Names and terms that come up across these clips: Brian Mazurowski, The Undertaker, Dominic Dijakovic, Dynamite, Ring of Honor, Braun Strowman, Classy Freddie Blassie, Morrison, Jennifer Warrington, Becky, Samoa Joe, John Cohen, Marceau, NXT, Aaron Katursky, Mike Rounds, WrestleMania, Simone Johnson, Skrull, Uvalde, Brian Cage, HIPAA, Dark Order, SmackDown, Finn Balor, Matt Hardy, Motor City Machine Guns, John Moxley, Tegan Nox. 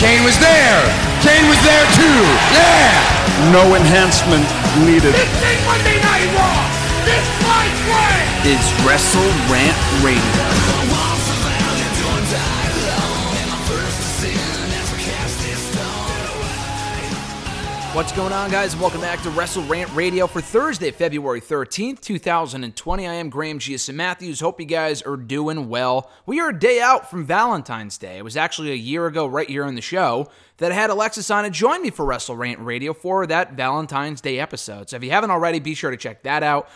Kane was there! Kane was there too! Yeah! No enhancement needed. This ain't Monday Night Raw! This fight way! It's WrestleRant Radio. What's going on, guys? Welcome back to WrestleRant Radio for Thursday, February 13th, 2020. I am Graham G.S. Matthews. Hope you guys are doing well. We are a day out from Valentine's Day. It was actually a year ago right here on the show that I had Alexis on to join me for WrestleRant Radio for that Valentine's Day episode. So if you haven't already, be sure to check that out.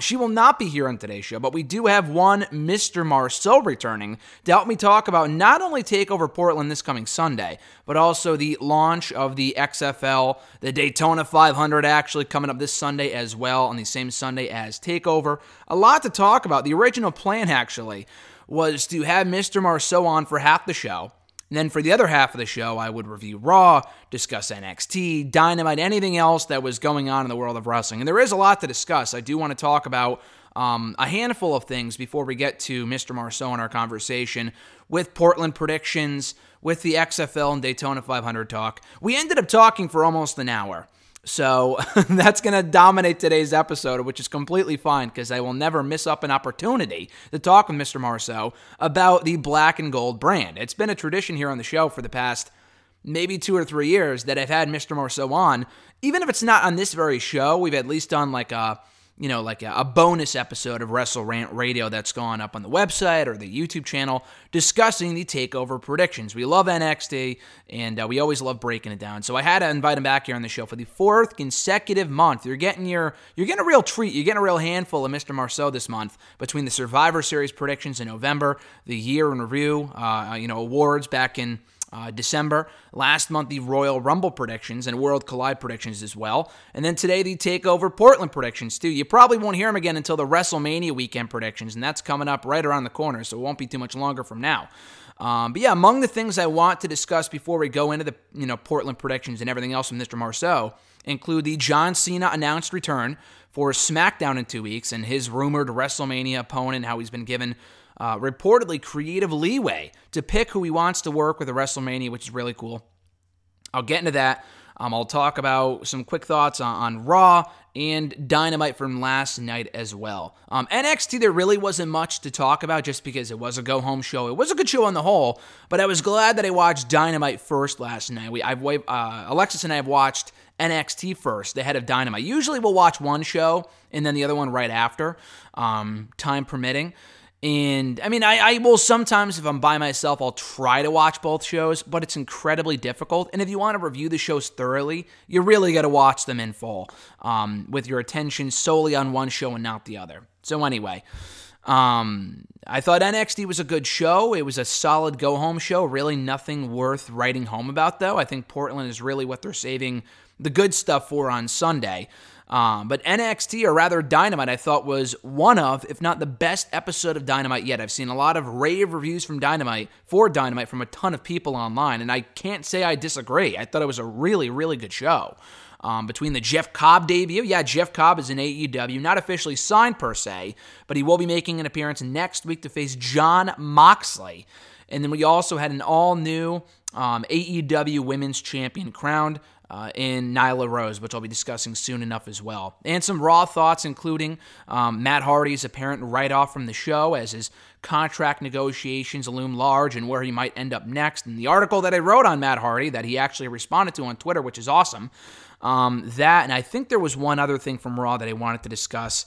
She will not be here on today's show, but we do have one Mr. Marceau returning to help me talk about not only TakeOver Portland this coming Sunday, but also the launch of the XFL, the Daytona 500 actually coming up this Sunday as well, on the same Sunday as TakeOver. A lot to talk about. The original plan, actually, was to have Mr. Marceau on for half the show. And then for the other half of the show, I would review Raw, discuss NXT, Dynamite, anything else that was going on in the world of wrestling. And there is a lot to discuss. I do want to talk about a handful of things before we get to Mr. Marceau and our conversation with Portland predictions, with the XFL and Daytona 500 talk. We ended up talking for almost an hour. So that's going to dominate today's episode, which is completely fine because I will never miss up an opportunity to talk with Mr. Marceau about the black and gold brand. It's been a tradition here on the show for the past maybe 2 or 3 years that I've had Mr. Marceau on. Even if it's not on this very show, we've at least done like a bonus episode of WrestleRant Radio that's gone up on the website or the YouTube channel discussing the TakeOver predictions. We love NXT, and we always love breaking it down. So I had to invite him back here on the show for the fourth consecutive month. You're getting a real treat. You're getting a real handful of Mr. Marceau this month between the Survivor Series predictions in November, the year in review, awards back in December. Last month, the Royal Rumble predictions and World Collide predictions as well. And then today, the TakeOver Portland predictions too. You probably won't hear them again until the WrestleMania weekend predictions, and that's coming up right around the corner, so it won't be too much longer from now. But yeah, among the things I want to discuss before we go into the Portland predictions and everything else from Mr. Marceau include the John Cena announced return for SmackDown in 2 weeks and his rumored WrestleMania opponent, how he's been given reportedly creative leeway to pick who he wants to work with at WrestleMania, which is really cool. I'll get into that. I'll talk about some quick thoughts on Raw and Dynamite from last night as well. NXT, there really wasn't much to talk about just because it was a go-home show. It was a good show on the whole, but I was glad that I watched Dynamite first last night. Alexis and I have watched NXT first, ahead of Dynamite. Usually we'll watch one show and then the other one right after, time permitting. And, I mean, I will sometimes, if I'm by myself, I'll try to watch both shows, but it's incredibly difficult. And if you want to review the shows thoroughly, you really got to watch them in full, with your attention solely on one show and not the other. So anyway, I thought NXT was a good show. It was a solid go-home show. Really nothing worth writing home about, though. I think Portland is really what they're saving the good stuff for on Sunday. But NXT, or rather Dynamite, I thought was one of, if not the best episode of Dynamite yet. I've seen a lot of rave reviews for Dynamite from a ton of people online, and I can't say I disagree. I thought it was a really, really good show. Between the Jeff Cobb debut, Jeff Cobb is in AEW, not officially signed per se, but he will be making an appearance next week to face John Moxley. And then we also had an all-new AEW Women's Champion crowned in Nyla Rose, which I'll be discussing soon enough as well. And some Raw thoughts, including Matt Hardy's apparent write-off from the show as his contract negotiations loom large and where he might end up next. And the article that I wrote on Matt Hardy that he actually responded to on Twitter, which is awesome. That, and I think there was one other thing from Raw that I wanted to discuss.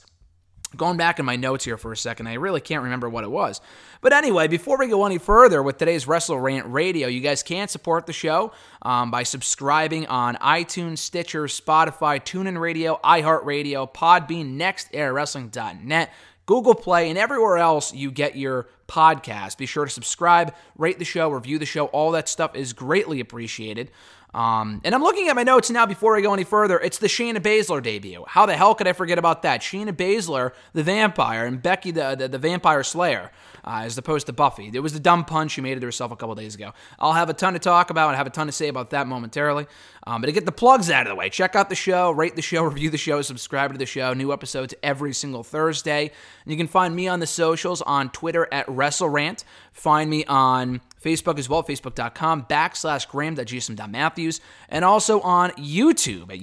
Going back in my notes here for a second, I really can't remember what it was. But anyway, before we go any further with today's WrestleRant Radio, you guys can support the show by subscribing on iTunes, Stitcher, Spotify, TuneIn Radio, iHeartRadio, Podbean, NextAirWrestling.net, Google Play, and everywhere else you get your podcast. Be sure to subscribe, rate the show, review the show. All that stuff is greatly appreciated. And I'm looking at my notes now before I go any further. It's the Shayna Baszler debut. How the hell could I forget about that? Shayna Baszler, the vampire, and Becky, the vampire slayer, as opposed to Buffy. It was the dumb pun she made it herself a couple days ago. I'll have a ton to talk about and have a ton to say about that momentarily. But to get the plugs out of the way, check out the show, rate the show, review the show, subscribe to the show. New episodes every single Thursday. And you can find me on the socials on Twitter at WrestleRant. Find me on Facebook as well, facebook.com/Graham.G.S.Matthews, and also on YouTube at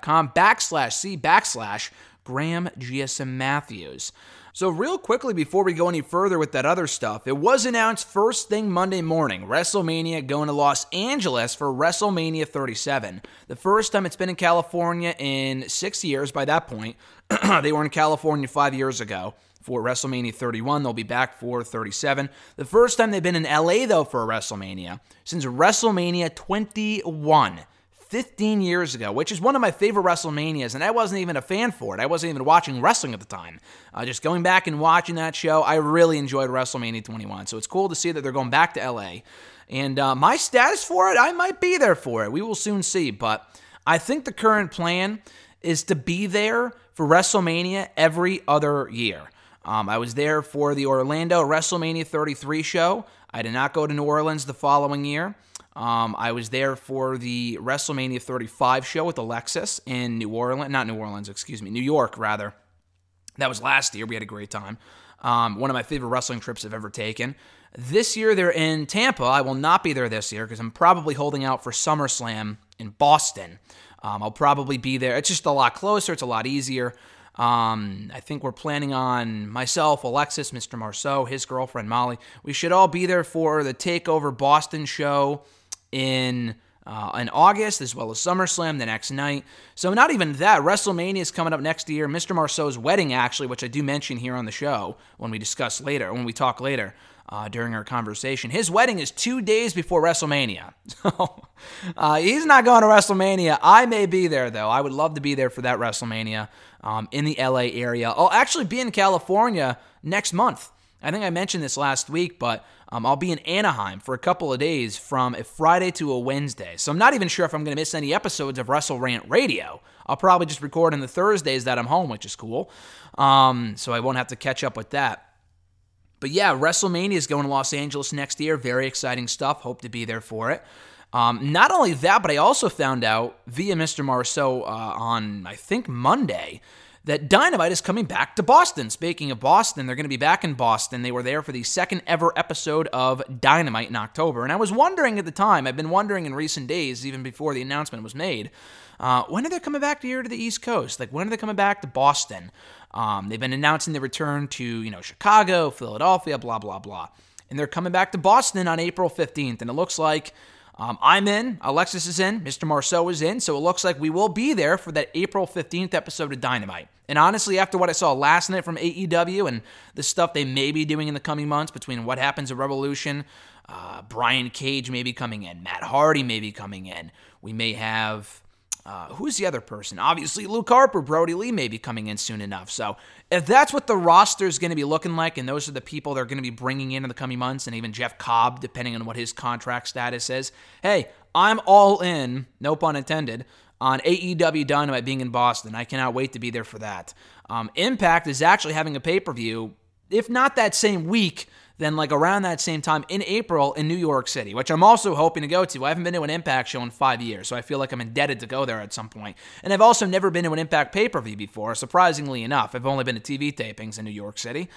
youtube.com/C/Graham G.S.Matthews. So real quickly before we go any further with that other stuff, it was announced first thing Monday morning, WrestleMania going to Los Angeles for WrestleMania 37. The first time it's been in California in 6 years by that point. They were in California 5 years ago for WrestleMania 31. They'll be back for 37. The first time they've been in LA, though, for a WrestleMania since WrestleMania 21, 15 years ago, which is one of my favorite WrestleManias, and I wasn't even a fan for it. I wasn't even watching wrestling at the time. Just going back and watching that show, I really enjoyed WrestleMania 21, so it's cool to see that they're going back to LA. And my status for it, I might be there for it. We will soon see, but I think the current plan is to be there for WrestleMania every other year. I was there for the Orlando WrestleMania 33 show. I did not go to New Orleans the following year. I was there for the WrestleMania 35 show with Alexis in New York, rather. That was last year. We had a great time. One of my favorite wrestling trips I've ever taken. This year, they're in Tampa. I will not be there this year because I'm probably holding out for SummerSlam in Boston. I'll probably be there. It's just a lot closer. It's a lot easier. I think we're planning on myself, Alexis, Mr. Marceau, his girlfriend, Molly. We should all be there for the TakeOver Boston show in August, as well as SummerSlam the next night. So not even that. WrestleMania is coming up next year. Mr. Marceau's wedding, actually, which I do mention here on the show when we talk later. During our conversation. His wedding is 2 days before WrestleMania. So he's not going to WrestleMania. I may be there, though. I would love to be there for that WrestleMania in the LA area. I'll actually be in California next month. I think I mentioned this last week, but I'll be in Anaheim for a couple of days from a Friday to a Wednesday. So I'm not even sure if I'm going to miss any episodes of WrestleRant Radio. I'll probably just record on the Thursdays that I'm home, which is cool. So I won't have to catch up with that. But yeah, WrestleMania is going to Los Angeles next year. Very exciting stuff. Hope to be there for it. Not only that, but I also found out via Mr. Marceau on, I think, Monday, that Dynamite is coming back to Boston. Speaking of Boston, they're going to be back in Boston. They were there for the second ever episode of Dynamite in October. And I was wondering at the time, I've been wondering in recent days, even before the announcement was made, when are they coming back here to the East Coast? Like, when are they coming back to Boston? They've been announcing the return to, Chicago, Philadelphia, blah, blah, blah. And they're coming back to Boston on April 15th. And it looks like I'm in, Alexis is in, Mr. Marceau is in. So it looks like we will be there for that April 15th episode of Dynamite. And honestly, after what I saw last night from AEW and the stuff they may be doing in the coming months between what happens at Revolution, Brian Cage may be coming in, Matt Hardy may be coming in. We may have... who's the other person? Obviously, Luke Harper, Brody Lee may be coming in soon enough. So if that's what the roster is going to be looking like, and those are the people they're going to be bringing in the coming months, and even Jeff Cobb, depending on what his contract status is, hey, I'm all in, no pun intended, on AEW Dynamite being in Boston. I cannot wait to be there for that. Impact is actually having a pay-per-view, if not that same week, then like around that same time in April in New York City, which I'm also hoping to go to. I haven't been to an Impact show in 5 years, so I feel like I'm indebted to go there at some point. And I've also never been to an Impact pay-per-view before, surprisingly enough. I've only been to TV tapings in New York City.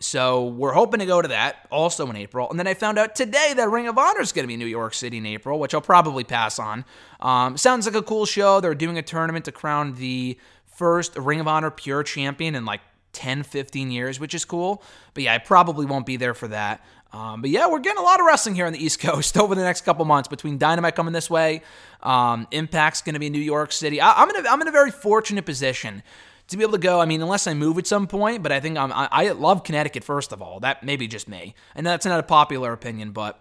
So we're hoping to go to that also in April. And then I found out today that Ring of Honor is going to be in New York City in April, which I'll probably pass on. Sounds like a cool show. They're doing a tournament to crown the first Ring of Honor Pure Champion in 10-15 years, which is cool. But yeah, I probably won't be there for that. But yeah, we're getting a lot of wrestling here on the East Coast over the next couple months between Dynamite coming this way, Impact's going to be in New York City. I'm in a very fortunate position to be able to go. I mean, unless I move at some point, but I think I love Connecticut, first of all. That may be just me. I know that's not a popular opinion, but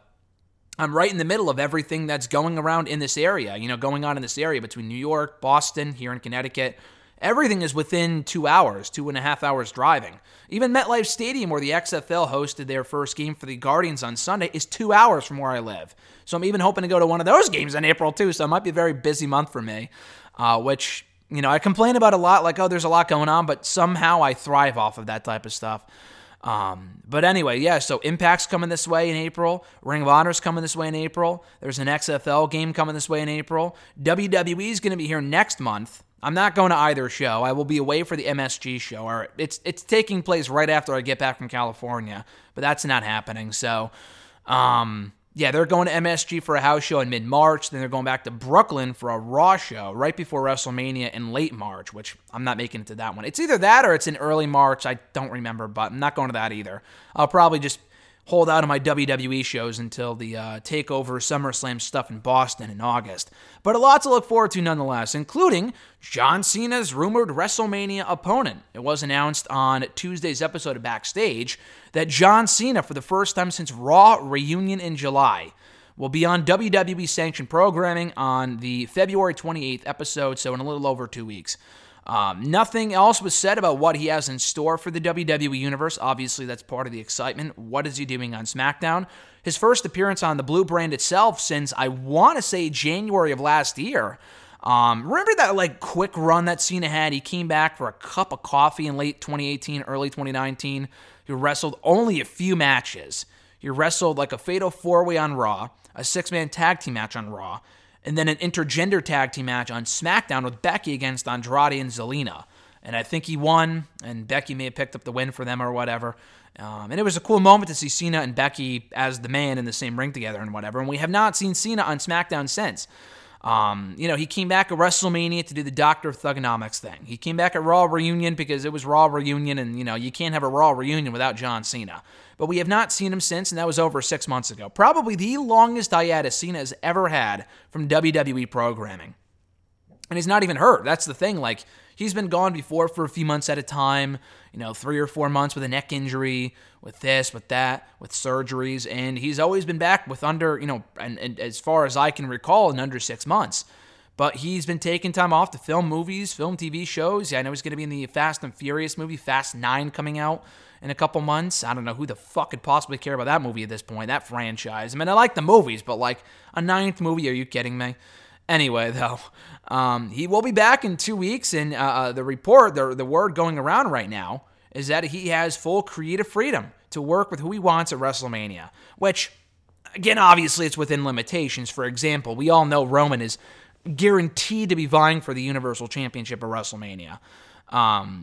I'm right in the middle of everything that's going around in this area, going on in this area between New York, Boston, here in Connecticut. Everything is within 2 hours, 2.5 hours driving. Even MetLife Stadium, where the XFL hosted their first game for the Guardians on Sunday, is 2 hours from where I live. So I'm even hoping to go to one of those games in April, too, so it might be a very busy month for me, which... You know, I complain about a lot, like, oh, there's a lot going on, but somehow I thrive off of that type of stuff. But anyway, yeah, so Impact's coming this way in April. Ring of Honor's coming this way in April. There's an XFL game coming this way in April. WWE's going to be here next month. I'm not going to either show. I will be away for the MSG show. Or it's taking place right after I get back from California, but that's not happening. So, yeah, they're going to MSG for a house show in mid-March, then they're going back to Brooklyn for a Raw show right before WrestleMania in late March, which I'm not making it to that one. It's either that or it's in early March. I don't remember, but I'm not going to that either. I'll probably just hold out on my WWE shows until the TakeOver SummerSlam stuff in Boston in August. But a lot to look forward to nonetheless, including John Cena's rumored WrestleMania opponent. It was announced on Tuesday's episode of Backstage that John Cena, for the first time since Raw reunion in July, will be on WWE-sanctioned programming on the February 28th episode, so in a little over 2 weeks. Nothing else was said about what he has in store for the WWE Universe. Obviously, that's part of the excitement. What is he doing on SmackDown? His first appearance on the Blue brand itself since, I want to say, January of last year. Remember that quick run that Cena had? He came back for a cup of coffee in late 2018, early 2019. He wrestled only a few matches. He wrestled a fatal four-way on Raw, a six-man tag team match on Raw, and then an intergender tag team match on SmackDown with Becky against Andrade and Zelina. And I think he won, and Becky may have picked up the win for them or whatever. And it was a cool moment to see Cena and Becky as the man in the same ring together and whatever. And we have not seen Cena on SmackDown since. He came back at WrestleMania to do the Doctor of Thugonomics thing. He came back at Raw Reunion because it was Raw Reunion, and, you can't have a Raw Reunion without John Cena. But we have not seen him since, and that was over 6 months ago. Probably the longest hiatus Cena has ever had from WWE programming. And he's not even hurt. That's the thing. He's been gone before for a few months at a time, 3 or 4 months with a neck injury, with this, with that, with surgeries, and he's always been back with under, and as far as I can recall, in under 6 months. But he's been taking time off to film movies, film TV shows. Yeah, I know he's going to be in the Fast and Furious movie, Fast 9, coming out in a couple months. I don't know who the fuck could possibly care about that movie at this point, that franchise. I mean, I like the movies, but a ninth movie, are you kidding me? Anyway, though, he will be back in 2 weeks, and the word going around right now is that he has full creative freedom to work with who he wants at WrestleMania, which, again, obviously it's within limitations. For example, we all know Roman is guaranteed to be vying for the Universal Championship at WrestleMania.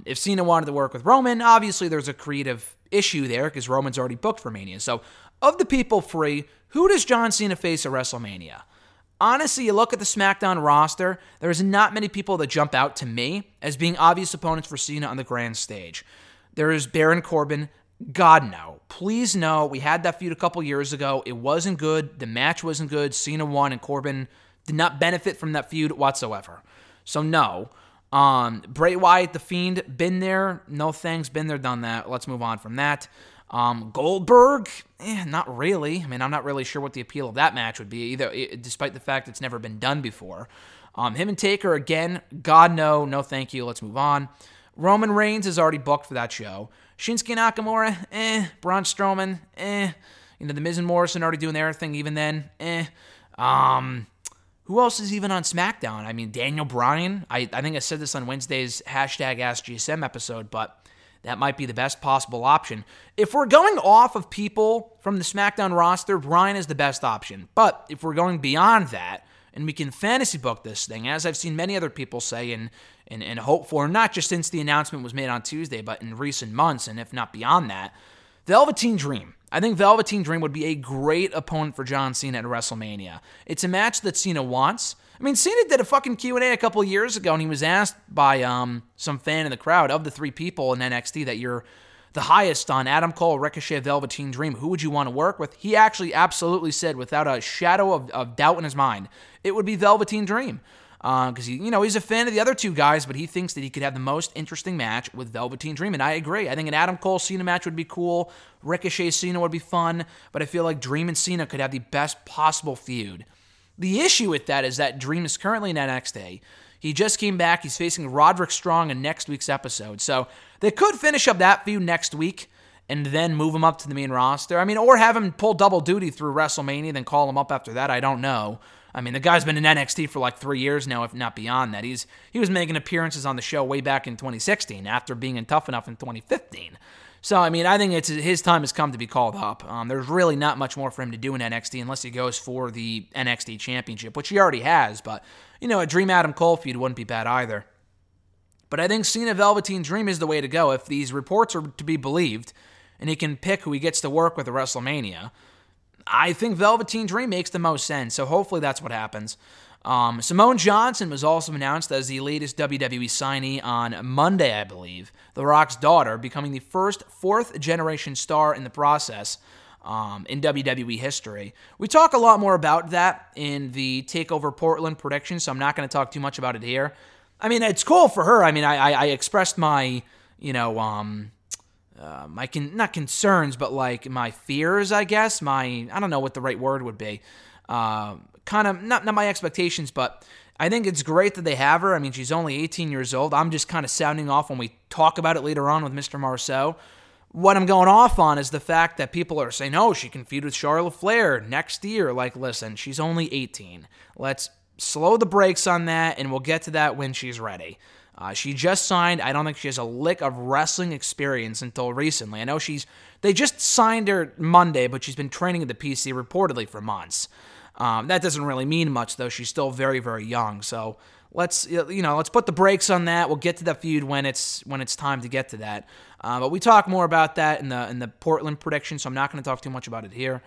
If Cena wanted to work with Roman, obviously there's a creative issue there because Roman's already booked for Mania. So, of the people free, who does John Cena face at WrestleMania? Honestly, you look at the SmackDown roster, there's not many people that jump out to me as being obvious opponents for Cena on the grand stage. There is Baron Corbin. God, no. Please, no. We had that feud a couple years ago. It wasn't good. The match wasn't good. Cena won, and Corbin did not benefit from that feud whatsoever. So, no. Bray Wyatt, The Fiend, been there. No thanks. Been there, done that. Let's move on from that. Goldberg? Not really. I mean, I'm not really sure what the appeal of that match would be either, despite the fact it's never been done before. Him and Taker again, God no, no thank you, let's move on. Roman Reigns is already booked for that show. Shinsuke Nakamura? Braun Strowman? The Miz and Morrison already doing their thing even then? Who else is even on SmackDown? I mean, Daniel Bryan? I think I said this on Wednesday's #AskGSM episode, but that might be the best possible option. If we're going off of people from the SmackDown roster, Bryan is the best option. But if we're going beyond that, and we can fantasy book this thing, as I've seen many other people say and hope for, not just since the announcement was made on Tuesday, but in recent months, and if not beyond that, Velveteen Dream. I think Velveteen Dream would be a great opponent for John Cena at WrestleMania. It's a match that Cena wants. I mean, Cena did a fucking Q&A a couple years ago, and he was asked by some fan in the crowd, of the three people in NXT that you're the highest on, Adam Cole, Ricochet, Velveteen Dream, who would you want to work with? He actually absolutely said, without a shadow of doubt in his mind, it would be Velveteen Dream. Because, he's a fan of the other two guys, but he thinks that he could have the most interesting match with Velveteen Dream, and I agree. I think an Adam Cole-Cena match would be cool, Ricochet-Cena would be fun, but I feel like Dream and Cena could have the best possible feud. The issue with that is that Dream is currently in NXT. He just came back. He's facing Roderick Strong in next week's episode. So they could finish up that feud next week and then move him up to the main roster. I mean, or have him pull double duty through WrestleMania, then call him up after that. I don't know. I mean, the guy's been in NXT for like 3 years now, if not beyond that. He was making appearances on the show way back in 2016 after being in Tough Enough in 2015. So, I mean, I think his time has come to be called up. There's really not much more for him to do in NXT unless he goes for the NXT Championship, which he already has. But, you know, a Dream Adam Cole feud wouldn't be bad either. But I think Cena Velveteen Dream is the way to go if these reports are to be believed and he can pick who he gets to work with at WrestleMania. I think Velveteen Dream makes the most sense, so hopefully that's what happens. Samoan Johnson was also announced as the latest WWE signee on Monday, I believe. The Rock's daughter, becoming the first fourth-generation star in the process in WWE history. We talk a lot more about that in the TakeOver Portland prediction, so I'm not going to talk too much about it here. I mean, it's cool for her. I mean, I expressed my, you know, not concerns, but like my fears, I guess. I don't know what the right word would be. Kind of, not my expectations, but I think it's great that they have her. I mean, she's only 18 years old. I'm just kind of sounding off when we talk about it later on with Mr. Marceau. What I'm going off on is the fact that people are saying, oh, she can feud with Charlotte Flair next year. Like, listen, she's only 18. Let's slow the brakes on that, and we'll get to that when she's ready. She just signed. I don't think she has a lick of wrestling experience until recently. I know they just signed her Monday, but she's been training at the PC reportedly for months. That doesn't really mean much, though. She's still very, very young. So let's put the brakes on that. We'll get to that feud when it's time to get to that. But we talk more about that in the Portland prediction, so I'm not going to talk too much about it here.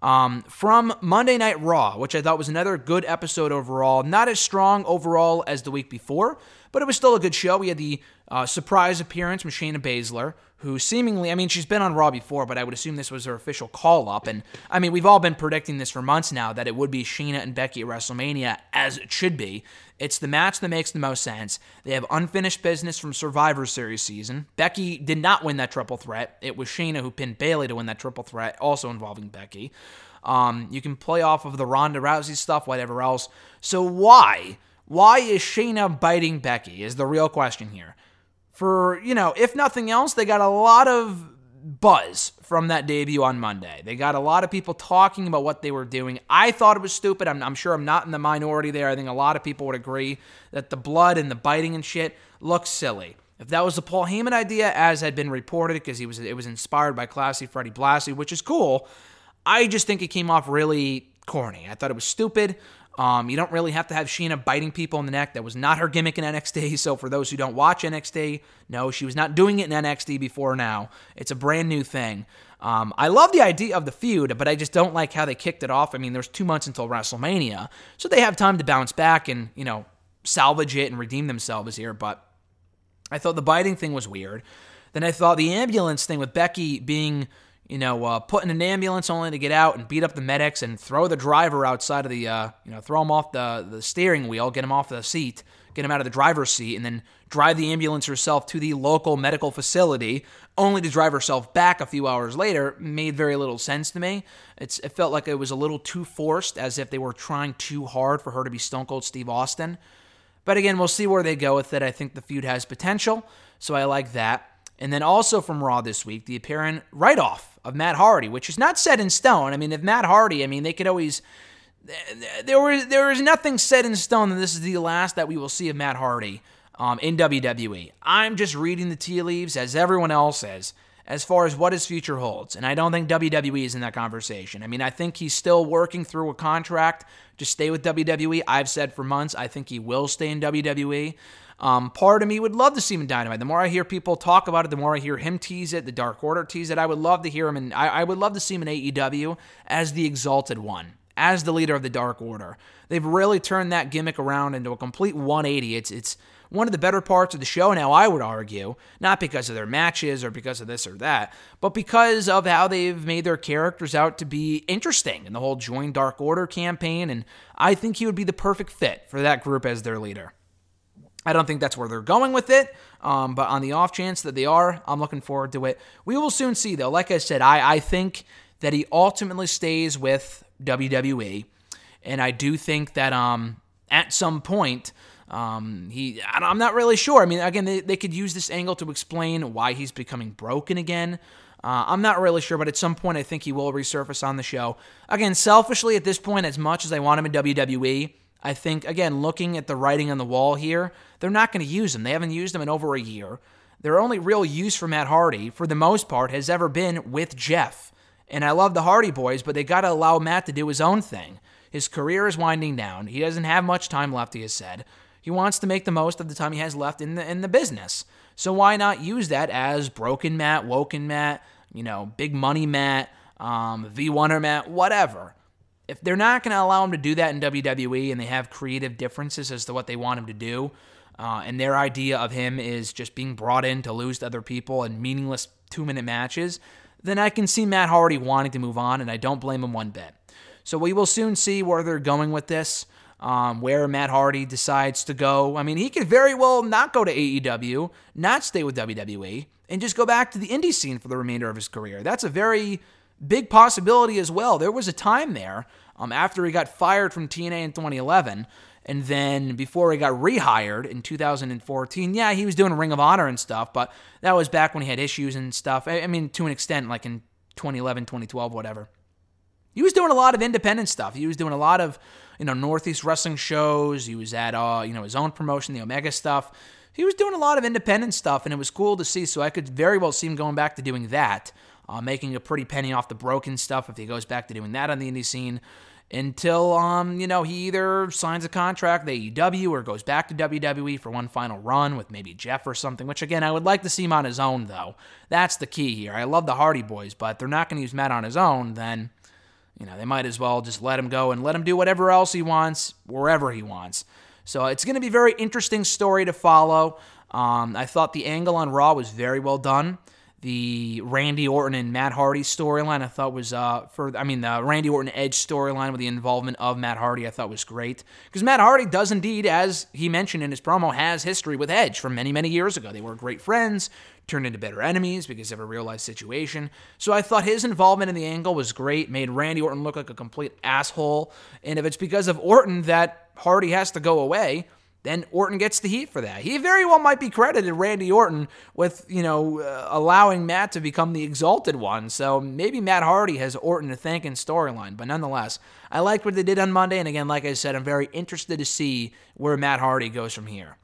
From Monday Night Raw, which I thought was another good episode overall. Not as strong overall as the week before, but it was still a good show. We had the surprise appearance from Shayna Baszler, who seemingly, I mean, she's been on Raw before, but I would assume this was her official call-up. And, I mean, we've all been predicting this for months now, that it would be Shayna and Becky at WrestleMania, as it should be. It's the match that makes the most sense. They have unfinished business from Survivor Series season. Becky did not win that triple threat. It was Shayna who pinned Bayley to win that triple threat, also involving Becky. You can play off of the Ronda Rousey stuff, whatever else. So why is Shayna biting Becky is the real question here. For, you know, if nothing else, they got a lot of buzz from that debut on Monday. They got a lot of people talking about what they were doing. I thought it was stupid. I'm sure I'm not in the minority there. I think a lot of people would agree that the blood and the biting and shit looks silly. If that was the Paul Heyman idea, as had been reported, because it was inspired by Classy Freddie Blassie, which is cool, I just think it came off really corny. I thought it was stupid. You don't really have to have Shayna biting people in the neck. That was not her gimmick in NXT, so for those who don't watch NXT, no, she was not doing it in NXT before now. It's a brand new thing. I love the idea of the feud, but I just don't like how they kicked it off. I mean, there's 2 months until WrestleMania, so they have time to bounce back and, you know, salvage it and redeem themselves here, but I thought the biting thing was weird. Then I thought the ambulance thing with Becky being, you know, put in an ambulance only to get out and beat up the medics and throw the driver outside of the, throw him off the steering wheel, get him off the seat, get him out of the driver's seat, and then drive the ambulance herself to the local medical facility, only to drive herself back a few hours later, made very little sense to me. It felt like it was a little too forced, as if they were trying too hard for her to be Stone Cold Steve Austin. But again, we'll see where they go with it. I think the feud has potential, so I like that. And then also from Raw this week, the apparent write-off of Matt Hardy, which is not set in stone. I mean, if Matt Hardy, I mean, they could always... There is nothing set in stone that this is the last that we will see of Matt Hardy in WWE. I'm just reading the tea leaves, as everyone else is, as far as what his future holds. And I don't think WWE is in that conversation. I mean, I think he's still working through a contract to stay with WWE. I've said for months, I think he will stay in WWE. Part of me would love to see him in Dynamite. The more I hear people talk about it, the more I hear him tease it, the Dark Order tease it, I would love to hear him, and I would love to see him in AEW as the Exalted One, as the leader of the Dark Order. They've really turned that gimmick around into a complete 180. It's one of the better parts of the show now, I would argue, not because of their matches or because of this or that, but because of how they've made their characters out to be interesting in the whole Join Dark Order campaign, and I think he would be the perfect fit for that group as their leader. I don't think that's where they're going with it, but on the off chance that they are, I'm looking forward to it. We will soon see, though. Like I said, I think that he ultimately stays with WWE, and I do think that at some point, I'm not really sure. I mean, again, they could use this angle to explain why he's becoming broken again. I'm not really sure, but at some point I think he will resurface on the show. Again, selfishly at this point, as much as I want him in WWE, I think, again, looking at the writing on the wall here, they're not going to use him. They haven't used him in over a year. Their only real use for Matt Hardy, for the most part, has ever been with Jeff. And I love the Hardy Boys, but they got to allow Matt to do his own thing. His career is winding down. He doesn't have much time left, he has said. He wants to make the most of the time he has left in the business. So why not use that as Broken Matt, Woken Matt, Big Money Matt, V1er Matt, whatever. If they're not going to allow him to do that in WWE and they have creative differences as to what they want him to do, and their idea of him is just being brought in to lose to other people in meaningless 2-minute matches, then I can see Matt Hardy wanting to move on, and I don't blame him one bit. So we will soon see where they're going with this, where Matt Hardy decides to go. I mean, he could very well not go to AEW, not stay with WWE, and just go back to the indie scene for the remainder of his career. That's a very big possibility as well. There was a time there, after he got fired from TNA in 2011, and then before he got rehired in 2014, yeah, he was doing Ring of Honor and stuff, but that was back when he had issues and stuff. I mean, to an extent, like in 2011, 2012, whatever. He was doing a lot of independent stuff. He was doing a lot of, Northeast wrestling shows. He was at, his own promotion, the Omega stuff. He was doing a lot of independent stuff, and it was cool to see, so I could very well see him going back to doing that, making a pretty penny off the broken stuff if he goes back to doing that on the indie scene. Until, he either signs a contract with AEW or goes back to WWE for one final run with maybe Jeff or something, which, again, I would like to see him on his own, though. That's the key here. I love the Hardy Boys, but they're not going to use Matt on his own, then, they might as well just let him go and let him do whatever else he wants, wherever he wants. So it's going to be a very interesting story to follow. I thought the angle on Raw was very well done. The Randy Orton and Matt Hardy storyline I thought was, the Randy Orton Edge storyline with the involvement of Matt Hardy I thought was great. Because Matt Hardy does indeed, as he mentioned in his promo, has history with Edge from many, many years ago. They were great friends, turned into better enemies because of a real-life situation. So I thought his involvement in the angle was great, made Randy Orton look like a complete asshole. And if it's because of Orton that Hardy has to go away, then Orton gets the heat for that. He very well might be credited, Randy Orton, with, allowing Matt to become the exalted one. So maybe Matt Hardy has Orton to thank in storyline. But nonetheless, I liked what they did on Monday. And again, like I said, I'm very interested to see where Matt Hardy goes from here.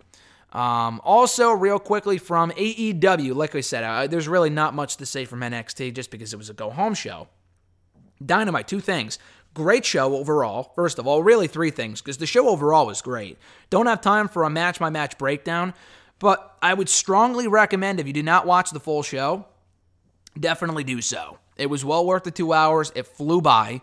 Also, real quickly from AEW, like I said, there's really not much to say from NXT just because it was a go-home show. Dynamite, two things. Great show overall. First of all, really three things, because the show overall was great. Don't have time for a match-by-match breakdown, but I would strongly recommend if you did not watch the full show, definitely do so. It was well worth the 2 hours. It flew by.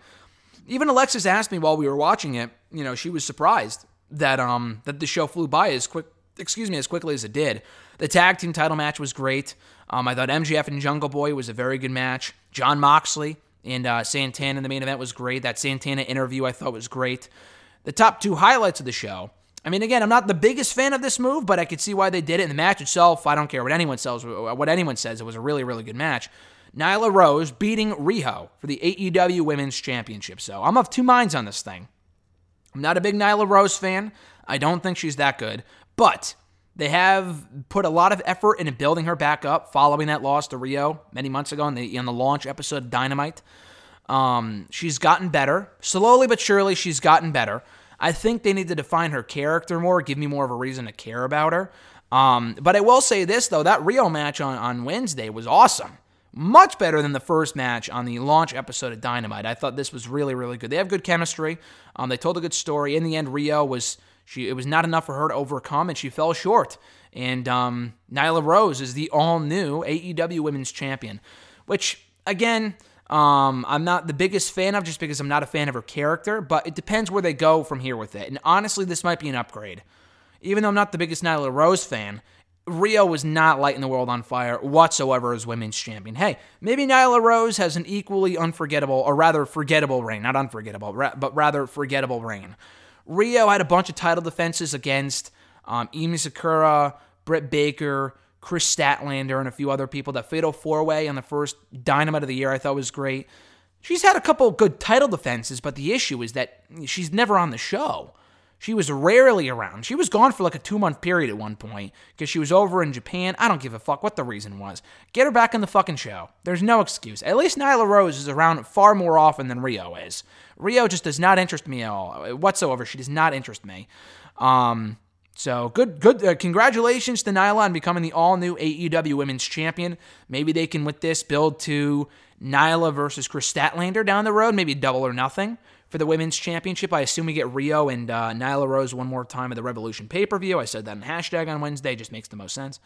Even Alexis asked me while we were watching it, she was surprised that that the show flew by as quickly as it did. The tag team title match was great. I thought MJF and Jungle Boy was a very good match. Jon Moxley and Santana in the main event was great. That Santana interview I thought was great. The top two highlights of the show. I mean, again, I'm not the biggest fan of this move, but I could see why they did it. And the match itself, I don't care what anyone says. It was a really, really good match. Nyla Rose beating Riho for the AEW Women's Championship. So I'm of two minds on this thing. I'm not a big Nyla Rose fan. I don't think she's that good. But they have put a lot of effort into building her back up following that loss to Riho many months ago in the launch episode of Dynamite. She's gotten better. Slowly but surely, she's gotten better. I think they need to define her character more, give me more of a reason to care about her. But I will say this, though. That Riho match on Wednesday was awesome. Much better than the first match on the launch episode of Dynamite. I thought this was really, really good. They have good chemistry. They told a good story. In the end, Riho was... it was not enough for her to overcome, and she fell short. And Nyla Rose is the all-new AEW Women's Champion, which, again, I'm not the biggest fan of just because I'm not a fan of her character, but it depends where they go from here with it. And honestly, this might be an upgrade. Even though I'm not the biggest Nyla Rose fan, Riho was not lighting the world on fire whatsoever as Women's Champion. Hey, maybe Nyla Rose has an equally unforgettable, or rather forgettable reign. Not unforgettable, but rather forgettable reign. Riho had a bunch of title defenses against Emi Sakura, Britt Baker, Chris Statlander, and a few other people. That Fatal 4-Way on the first Dynamite of the year I thought was great. She's had a couple good title defenses, but the issue is that she's never on the show. She was rarely around. She was gone for like a 2-month period at one point because she was over in Japan. I don't give a fuck what the reason was. Get her back in the fucking show. There's no excuse. At least Nyla Rose is around far more often than Riho is. Riho just does not interest me at all whatsoever. She does not interest me. So good. Congratulations to Nyla on becoming the all-new AEW Women's Champion. Maybe they can, with this, build to Nyla versus Chris Statlander down the road. Maybe Double or Nothing for the Women's Championship. I assume we get Riho and Nyla Rose one more time at the Revolution pay-per-view. I said that in hashtag on Wednesday. Just makes the most sense.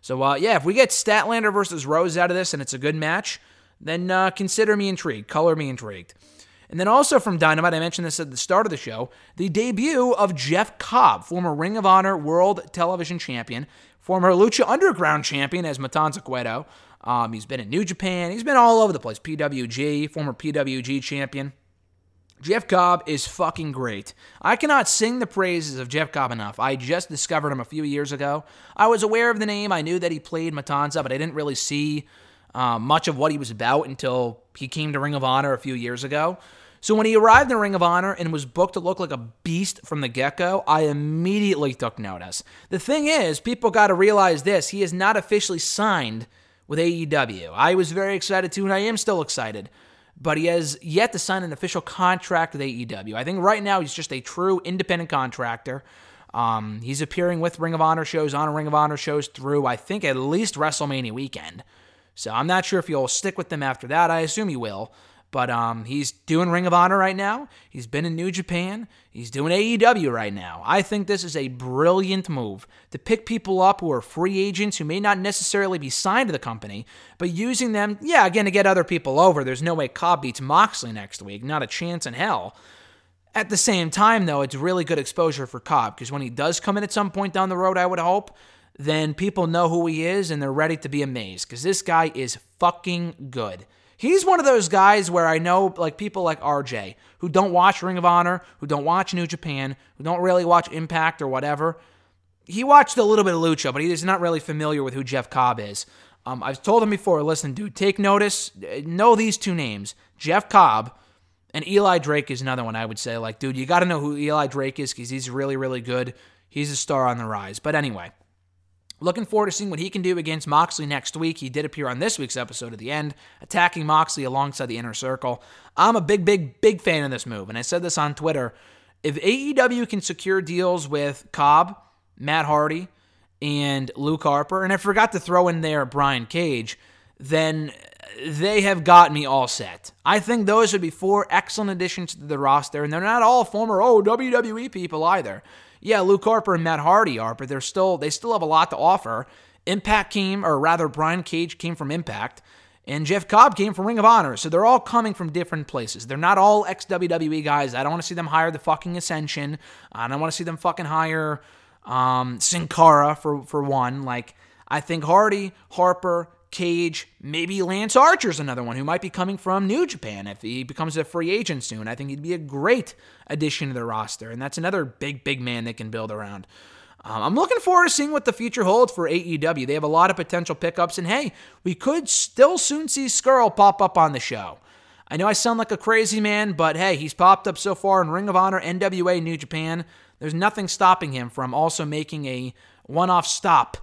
So, if we get Statlander versus Rose out of this and it's a good match, then consider me intrigued. Color me intrigued. And then also from Dynamite, I mentioned this at the start of the show, the debut of Jeff Cobb, former Ring of Honor World Television Champion, former Lucha Underground Champion as Matanza Cueto. He's been in New Japan. He's been all over the place. PWG, former PWG Champion. Jeff Cobb is fucking great. I cannot sing the praises of Jeff Cobb enough. I just discovered him a few years ago. I was aware of the name. I knew that he played Matanza, but I didn't really see much of what he was about until he came to Ring of Honor a few years ago. So when he arrived in Ring of Honor and was booked to look like a beast from the get-go, I immediately took notice. The thing is, people got to realize this. He is not officially signed with AEW. I was very excited too, and I am still excited. But he has yet to sign an official contract with AEW. I think right now he's just a true independent contractor. He's appearing with Ring of Honor shows, on Ring of Honor shows through, I think, at least WrestleMania weekend. So I'm not sure if he'll stick with them after that. I assume he will. But he's doing Ring of Honor right now. He's been in New Japan. He's doing AEW right now. I think this is a brilliant move to pick people up who are free agents who may not necessarily be signed to the company, but using them, again, to get other people over. There's no way Cobb beats Moxley next week. Not a chance in hell. At the same time, though, it's really good exposure for Cobb because when he does come in at some point down the road, I would hope, then people know who he is and they're ready to be amazed because this guy is fucking good. He's one of those guys where I know like people like RJ, who don't watch Ring of Honor, who don't watch New Japan, who don't really watch Impact or whatever. He watched a little bit of Lucha, but he is not really familiar with who Jeff Cobb is. I've told him before, listen, dude, take notice. Know these two names, Jeff Cobb and Eli Drake is another one I would say. Like, dude, you got to know who Eli Drake is because he's really, really good. He's a star on the rise. But anyway, looking forward to seeing what he can do against Moxley next week. He did appear on this week's episode at the end, attacking Moxley alongside the Inner Circle. I'm a big, big, big fan of this move, and I said this on Twitter. If AEW can secure deals with Cobb, Matt Hardy, and Luke Harper, and I forgot to throw in there Brian Cage, then they have got me all set. I think those would be four excellent additions to the roster, and they're not all former, WWE people either. Yeah, Luke Harper and Matt Hardy are, but they still have a lot to offer. Brian Cage came from Impact, and Jeff Cobb came from Ring of Honor, so they're all coming from different places. They're not all ex-WWE guys. I don't want to see them hire the fucking Ascension. I don't want to see them fucking hire Sin Cara for one. Like, I think Hardy, Harper, Cage, maybe Lance Archer's another one who might be coming from New Japan if he becomes a free agent soon. I think he'd be a great addition to the roster, and that's another big, big man they can build around. I'm looking forward to seeing what the future holds for AEW. They have a lot of potential pickups, and hey, we could still soon see Skrull pop up on the show. I know I sound like a crazy man, but hey, he's popped up so far in Ring of Honor, NWA, New Japan. There's nothing stopping him from also making a one-off stop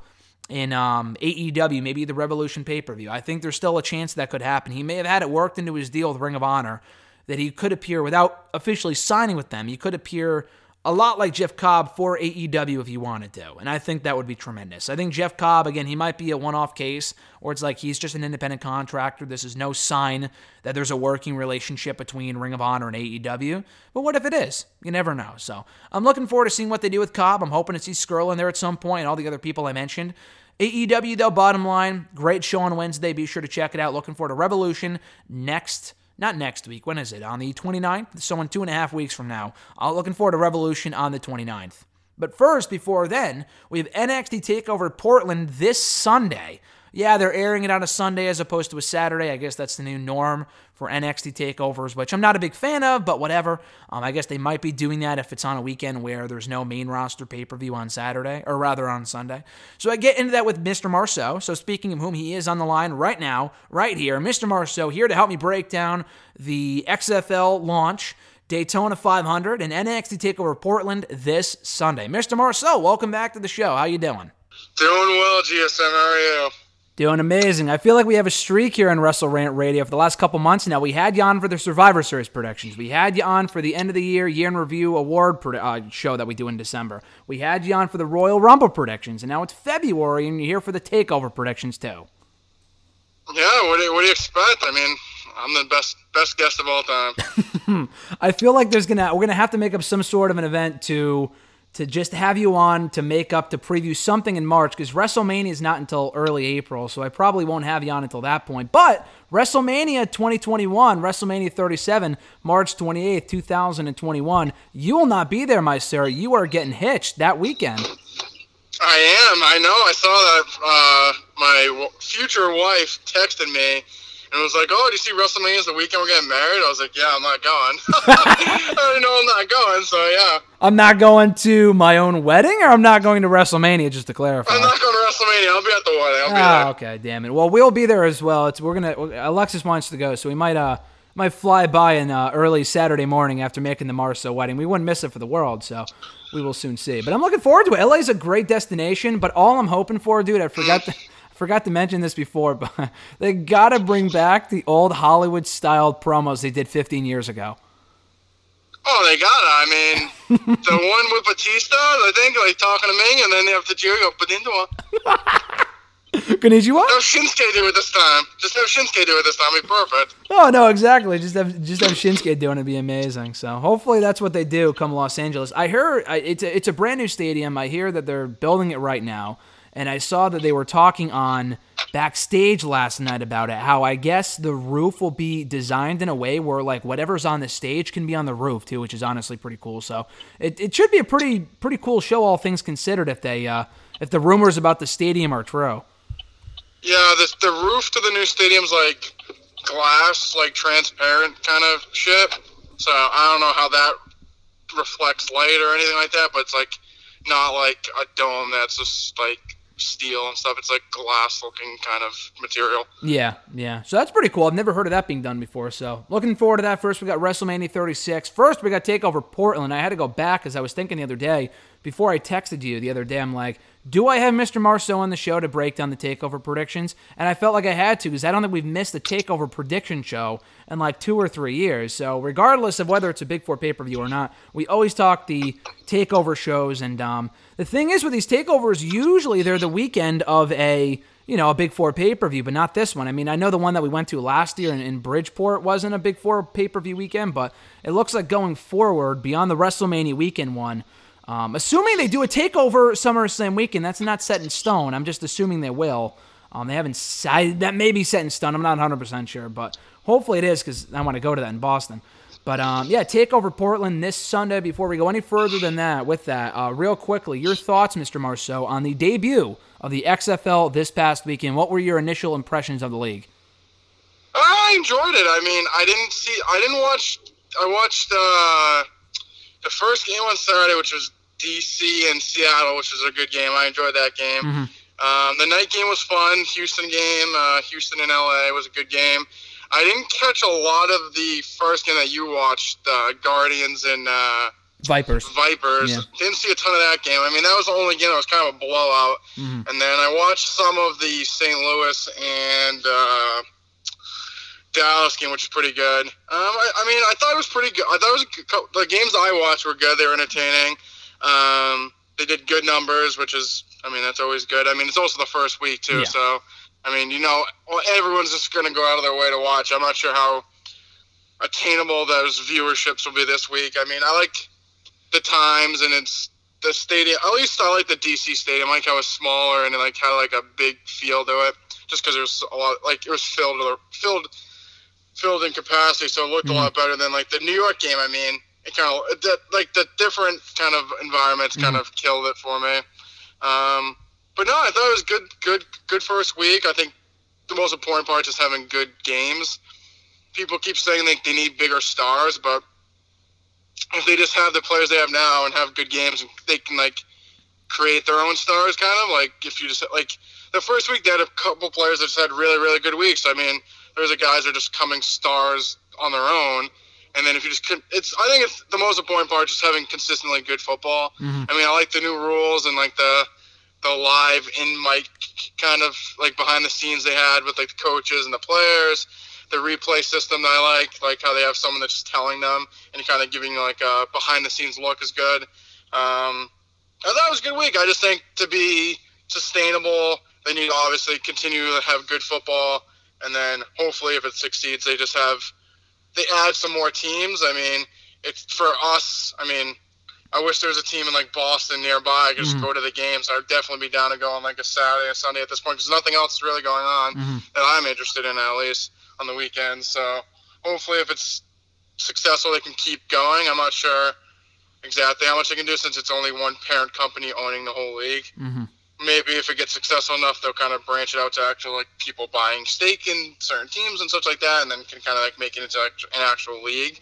in AEW, maybe the Revolution pay-per-view. I think there's still a chance that could happen. He may have had it worked into his deal with Ring of Honor that he could appear without officially signing with them. He could appear a lot like Jeff Cobb for AEW if he wanted to, and I think that would be tremendous. I think Jeff Cobb, again, he might be a one-off case, or it's like he's just an independent contractor. This is no sign that there's a working relationship between Ring of Honor and AEW, but what if it is? You never know. So I'm looking forward to seeing what they do with Cobb. I'm hoping to see Skrull in there at some point and all the other people I mentioned. AEW, though, bottom line, great show on Wednesday. Be sure to check it out. Looking forward to Revolution not next week. When is it? On the 29th? So in 2.5 weeks from now. Looking forward to Revolution on the 29th. But first, before then, we have NXT TakeOver Portland this Sunday. Yeah, they're airing it on a Sunday as opposed to a Saturday. I guess that's the new norm for NXT takeovers, which I'm not a big fan of, but whatever. I guess they might be doing that if it's on a weekend where there's no main roster pay-per-view on Saturday, or rather on Sunday. So I get into that with Mr. Marceau. So speaking of whom, he is on the line right now, right here. Mr. Marceau here to help me break down the XFL launch, Daytona 500, and NXT TakeOver Portland this Sunday. Mr. Marceau, welcome back to the show. How you doing? Doing well, GSM. How are you? Doing amazing. I feel like we have a streak here on WrestleRant Radio for the last couple months now. We had you on for the Survivor Series predictions. We had you on for the end of the year in review award show that we do in December. We had you on for the Royal Rumble predictions, and now it's February, and you're here for the TakeOver predictions too. Yeah, what do you expect? I mean, I'm the best guest of all time. I feel like we're gonna have to make up some sort of an event to just have you on to make up, to preview something in March, because WrestleMania is not until early April, so I probably won't have you on until that point. But WrestleMania 2021, WrestleMania 37, March 28th, 2021, you will not be there, my sir. You are getting hitched that weekend. I am. I know. I saw that my future wife texted me. And it was like, oh, do you see WrestleMania's the weekend we're getting married? I was like, yeah, I'm not going. I already know I'm not going, so yeah. I'm not going to my own wedding, or I'm not going to WrestleMania, just to clarify? I'm not going to WrestleMania. I'll be at the wedding. Okay, damn it. Well, we'll be there as well. Alexis wants to go, so we might fly by in early Saturday morning after making the Marceau wedding. We wouldn't miss it for the world, so we will soon see. But I'm looking forward to it. LA's a great destination, but all I'm hoping for, dude, I forgot to mention this before, but they gotta bring back the old Hollywood-style promos they did 15 years ago. Oh, they gotta. I mean, the one with Batista, I think, like, talking to Ming, and then they have to go, Konnichiwa. Konnichiwa? No Shinsuke do it this time. Just have Shinsuke do it this time. It'd be perfect. Oh, no, exactly. Just have Shinsuke doing it would be amazing. So hopefully that's what they do come Los Angeles. I heard it's a brand-new stadium. I hear that they're building it right now. And I saw that they were talking on backstage last night about it, how I guess the roof will be designed in a way where, like, whatever's on the stage can be on the roof, too, which is honestly pretty cool. So it should be a pretty cool show, all things considered, if the rumors about the stadium are true. Yeah, the roof to the new stadium's, like, glass, like, transparent kind of shit. So I don't know how that reflects light or anything like that, but it's, like, not, like, a dome that's just, like, steel and stuff. It's like glass looking kind of material. Yeah. So that's pretty cool. I've never heard of that being done before. So looking forward to that. First, we got WrestleMania 36. First, we got TakeOver Portland. I had to go back because I was thinking the other day, before I texted you the other day, I'm like, do I have Mr. Marceau on the show to break down the TakeOver predictions? And I felt like I had to, because I don't think we've missed the TakeOver prediction show in like 2 or 3 years. So regardless of whether it's a Big Four pay-per-view or not, we always talk the TakeOver shows. And the thing is with these TakeOvers, usually they're the weekend of a Big Four pay-per-view, but not this one. I mean, I know the one that we went to last year in Bridgeport wasn't a Big Four pay-per-view weekend, but it looks like going forward beyond the WrestleMania weekend one, assuming they do a TakeOver SummerSlam weekend, that's not set in stone. I'm just assuming they will. They haven't decided. That may be set in stone. I'm not 100% sure, but hopefully it is, because I want to go to that in Boston. But TakeOver Portland this Sunday. Before we go any further than that, with that, real quickly, your thoughts, Mr. Marceau, on the debut of the XFL this past weekend. What were your initial impressions of the league? I enjoyed it. I mean, I watched the first game on Saturday, which was D.C. and Seattle, which was a good game. I enjoyed that game. Mm-hmm. The night game was fun. Houston game, Houston and L.A. was a good game. I didn't catch a lot of the first game that you watched, Guardians and Vipers. Yeah. Didn't see a ton of that game. I mean, that was the only game that was kind of a blowout. Mm-hmm. And then I watched some of the St. Louis and Dallas game, which is pretty good. I thought it was pretty good. I thought the games I watched were good. They were entertaining. They did good numbers, which is, I mean, that's always good. I mean, it's also the first week too, yeah. So I mean, everyone's just going to go out of their way to watch. I'm not sure how attainable those viewerships will be this week. I mean, I like the times, and it's the stadium. At least I like the DC stadium. I like how it was smaller and it like had like a big feel to it, just because there was a lot. Like it was filled in capacity, so it looked a lot better than like the New York game. I mean, it kind of like the different kind of environments kind of killed it for me. But no, I thought it was good first week. I think the most important part is just having good games. People keep saying they need bigger stars, but if they just have the players they have now and have good games, they can like create their own stars. Kind of like if you just like the first week, they had a couple players that just had really really good weeks. I mean, there's guys that are just coming stars on their own, And then if you just could, I think it's the most important part, just having consistently good football. Mm-hmm. I mean, I like the new rules and like the live in mic kind of like behind the scenes they had with like the coaches and the players, the replay system that I like how they have someone that's just telling them and kind of giving like a behind the scenes look is good. I thought it was a good week. I just think to be sustainable, they need to obviously continue to have good football. And then hopefully if it succeeds, they just have, they add some more teams. I mean, it's for us. I mean, I wish there was a team in like Boston nearby. I could just go to the games. I'd definitely be down to go on like a Saturday or Sunday at this point because nothing else is really going on that I'm interested in, at least on the weekend. So hopefully if it's successful, they can keep going. I'm not sure exactly how much they can do since it's only one parent company owning the whole league. Maybe if it gets successful enough, they'll kind of branch it out to actual like people buying stake in certain teams and such like that, and then can kind of like make it into an actual league.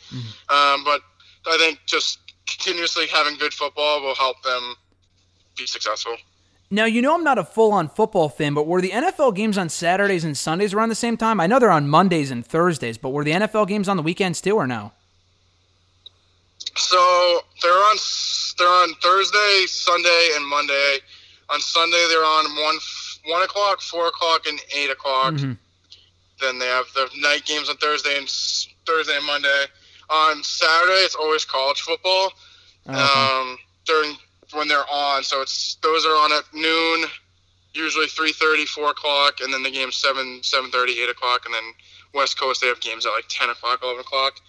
But I think just continuously having good football will help them be successful. Now, you know I'm not a full-on football fan, but were the NFL games on Saturdays and Sundays around the same time? I know they're on Mondays and Thursdays, but were the NFL games on the weekends too, or no? So they're on Thursday, Sunday, and Monday. On Sunday, they're on 1 o'clock, 4 o'clock, and 8 o'clock. Then they have the night games on Thursday and Monday. On Saturday, it's always college football when they're on. So those are on at noon, usually 3:30, 4 o'clock, and then the game's 7:30, 8 o'clock. And then West Coast, they have games at like 10 o'clock, 11 o'clock.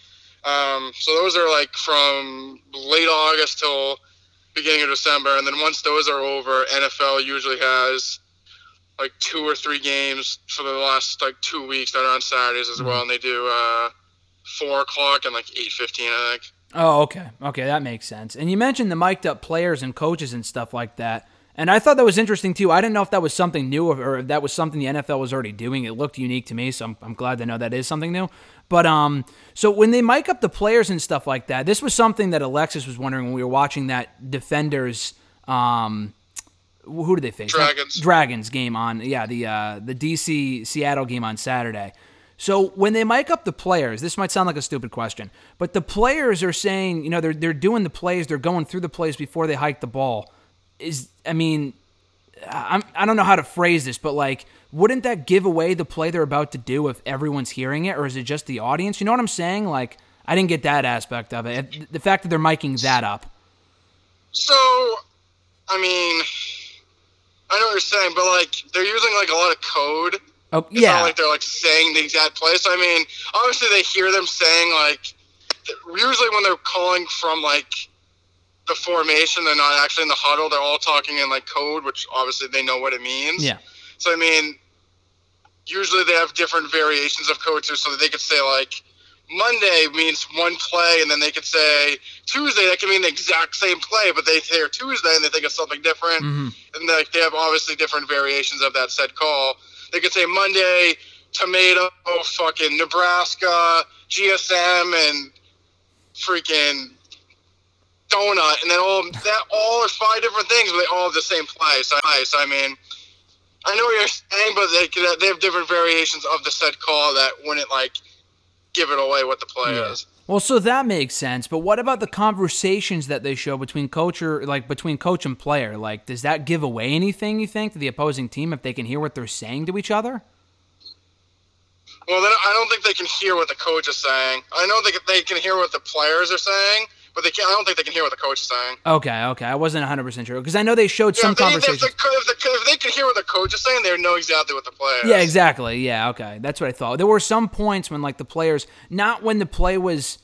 So those are like from late August till beginning of December, and then once those are over, NFL usually has like 2 or 3 games for the last like 2 weeks that are on Saturdays as well, and they do 4 o'clock and like 8:15, I think. Oh, okay, that makes sense. And you mentioned the mic'd up players and coaches and stuff like that, and I thought that was interesting too. I didn't know if that was something new or if that was something the NFL was already doing. It looked unique to me, so I'm glad to know that is something new. But so when they mic up the players and stuff like that, this was something that Alexis was wondering when we were watching that Defenders. Who did they face? Dragons game on the DC Seattle game on Saturday. So when they mic up the players, this might sound like a stupid question, but the players are saying, you know, they're doing the plays, they're going through the plays before they hike the ball. I don't know how to phrase this, but like, wouldn't that give away the play they're about to do if everyone's hearing it, or is it just the audience? You know what I'm saying? Like, I didn't get that aspect of it. The fact that they're miking that up. So, I mean, I know what you're saying, but like, they're using like a lot of code. Oh, yeah. It's not like they're like saying the exact play. So, I mean, obviously they hear them saying like, usually when they're calling from like the formation, they're not actually in the huddle. They're all talking in like code, which obviously they know what it means. Yeah. So, I mean, usually they have different variations of coaches so that they could say, like, Monday means one play, and then they could say Tuesday, that could mean the exact same play, but they hear Tuesday and they think it's something different. And they have obviously different variations of that said call. They could say Monday, tomato, fucking Nebraska, GSM, and freaking donut. And then all are 5 different things, but they all have the same play. So, I mean, I know what you're saying, but they have different variations of the said call that wouldn't, like, give it away what the play is. Well, so that makes sense, but what about the conversations that they show between coach and player? Like, does that give away anything, you think, to the opposing team if they can hear what they're saying to each other? Well, then I don't think they can hear what the coach is saying. I know they can hear what the players are saying, but I don't think they can hear what the coach is saying. Okay. I wasn't 100% sure, because I know they showed some conversations. If they could hear what the coach is saying, they know exactly what the player is. Yeah, exactly. Yeah, okay. That's what I thought. There were some points when, like, the players, not when the play was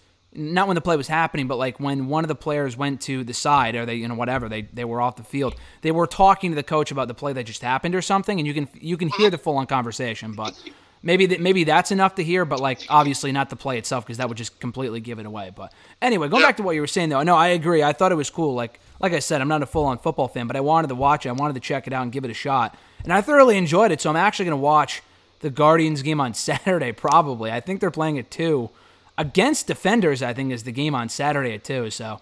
happening, but, like, when one of the players went to the side or they, you know, whatever, they were off the field, they were talking to the coach about the play that just happened or something, and you can hear the full-on conversation, but maybe that's enough to hear, but, like, obviously not the play itself, because that would just completely give it away. But anyway, going back to what you were saying, though, no, I agree. I thought it was cool. Like I said, I'm not a full-on football fan, but I wanted to watch it. I wanted to check it out and give it a shot, and I thoroughly enjoyed it, so I'm actually going to watch the Guardians game on Saturday, probably. I think they're playing at 2. Against Defenders, I think, is the game on Saturday at 2, so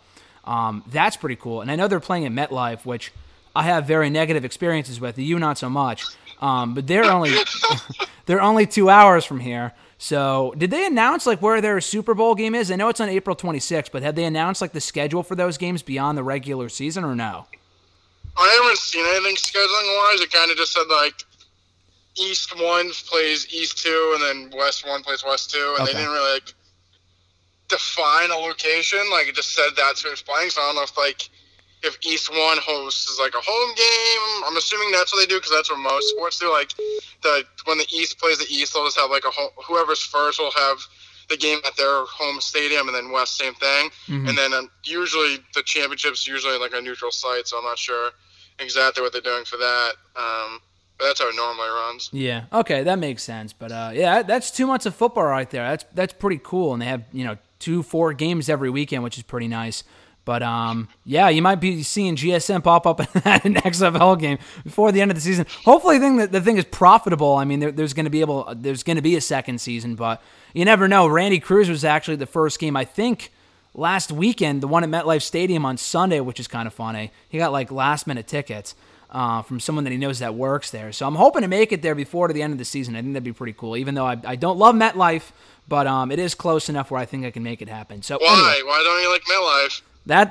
that's pretty cool. And I know they're playing at MetLife, which I have very negative experiences with. You, not so much. But they're only 2 hours from here, So did they announce like where their Super Bowl game is? I know it's on April 26th, but have they announced like the schedule for those games beyond the regular season or no? I haven't seen anything scheduling-wise. It kind of just said like East 1 plays East 2 and then West 1 plays West 2. And they didn't really like define a location. Like it just said that's who it's playing. So I don't know if East 1 hosts like a home game. I'm assuming that's what they do because that's what most sports do. Like when the East plays the East, they'll just have like a home, whoever's first will have the game at their home stadium, and then West, same thing. Mm-hmm. And then usually the championship's usually like a neutral site, so I'm not sure exactly what they're doing for that. But that's how it normally runs. Yeah. Okay, that makes sense. But yeah, that's 2 months of football right there. That's pretty cool. And they have 4 games every weekend, which is pretty nice. But yeah, you might be seeing GSM pop up in an XFL game before the end of the season. Hopefully, the thing is profitable. I mean, there's going to be a second season, but you never know. Randy Cruz was actually the first game, I think, last weekend, the one at MetLife Stadium on Sunday, which is kind of funny. He got like last minute tickets from someone that he knows that works there. So I'm hoping to make it there before to the end of the season. I think that'd be pretty cool. Even though I don't love MetLife, but it is close enough where I think I can make it happen. So why? Anyway. Why don't you like MetLife?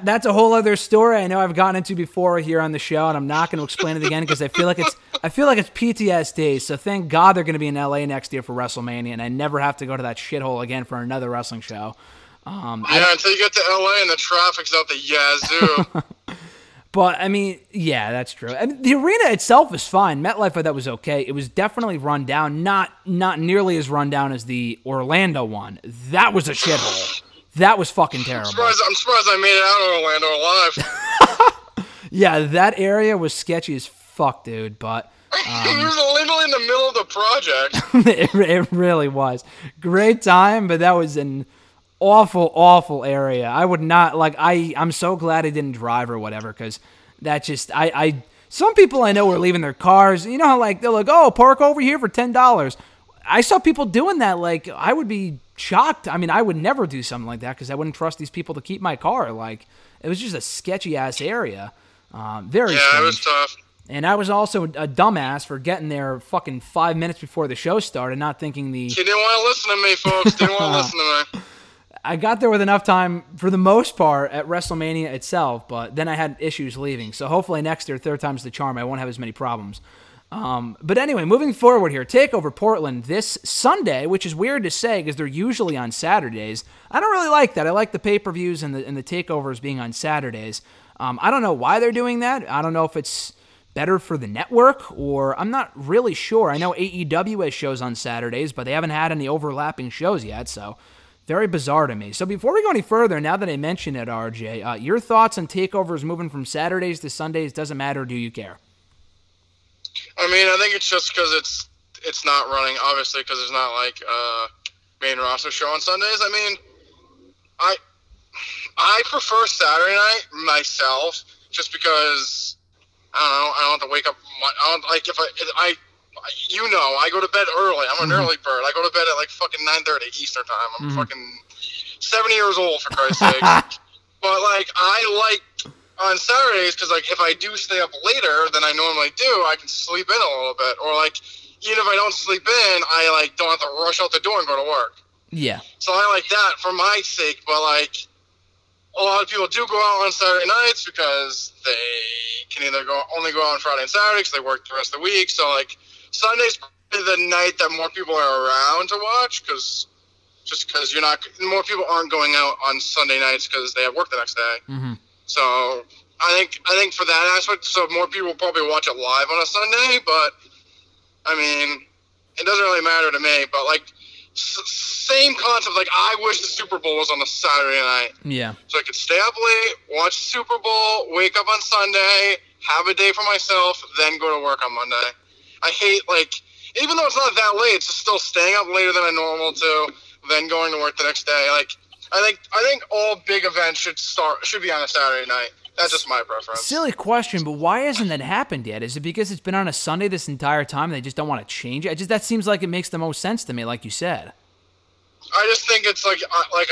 That's a whole other story I know I've gotten into before here on the show, and I'm not going to explain it again because I feel like it's PTSD. So thank God they're going to be in LA next year for WrestleMania, and I never have to go to that shithole again for another wrestling show. Until you get to LA and the traffic's out the yazoo. But I mean, yeah, that's true. I mean, the arena itself is fine. MetLife, I thought, was okay. It was definitely run down, not nearly as run down as the Orlando one. That was a shithole. That was fucking terrible. I'm surprised I made it out of Orlando alive. Yeah, that area was sketchy as fuck, dude, but... It was literally in the middle of the project. it really was. Great time, but that was an awful, awful area. I would not... Like, I'm so glad I didn't drive or whatever, because that just... Some people I know were leaving their cars. You know how, like, they're like, oh, park over here for $10. I saw people doing that. Like, I would be... shocked. I mean, I would never do something like that because I wouldn't trust these people to keep my car. Like, it was just a sketchy ass area. Very strange. It was tough. And I was also a dumbass for getting there fucking 5 minutes before the show started, not thinking the. You didn't want to listen to me, folks. Didn't want to listen to me. I got there with enough time for the most part at WrestleMania itself, but then I had issues leaving. So hopefully next year, third time's the charm. I won't have as many problems. But anyway, moving forward here, TakeOver Portland this Sunday, which is weird to say because they're usually on Saturdays. I don't really like that. I like the pay-per-views and the takeovers being on Saturdays. I don't know why they're doing that. I don't know if it's better for the network or I'm not really sure. I know AEW has shows on Saturdays, but they haven't had any overlapping shows yet, so very bizarre to me. So before we go any further, now that I mention it, RJ, your thoughts on takeovers moving from Saturdays to Sundays? Doesn't matter. Do you care? I mean, I think it's just because it's not running, obviously, because there's not, like, main roster show on Sundays. I mean, I prefer Saturday night myself just because, I don't have to wake up. I go to bed early. I'm an early bird. I go to bed at, like, fucking 9:30 Eastern time. I'm fucking 70 years old, for Christ's sake. But, like, I like... on Saturdays, because, like, if I do stay up later than I normally do, I can sleep in a little bit. Or, like, even if I don't sleep in, I, like, don't have to rush out the door and go to work. Yeah. So I like that for my sake. But, like, a lot of people do go out on Saturday nights because they can either only go out on Friday and Saturday because they work the rest of the week. So, like, Sunday's probably the night that more people are around to watch because more people aren't going out on Sunday nights because they have work the next day. Mm-hmm. So I think for that aspect, so more people will probably watch it live on a Sunday, but I mean, it doesn't really matter to me, but like same concept. Like I wish the Super Bowl was on a Saturday night. Yeah. So I could stay up late, watch the Super Bowl, wake up on Sunday, have a day for myself, then go to work on Monday. I hate like, even though it's not that late, it's just still staying up later than I normal do, then going to work the next day. Like, I think all big events should be on a Saturday night. That's just my preference. Silly question, but why hasn't that happened yet? Is it because it's been on a Sunday this entire time and they just don't want to change it? That seems like it makes the most sense to me, like you said. I just think it's like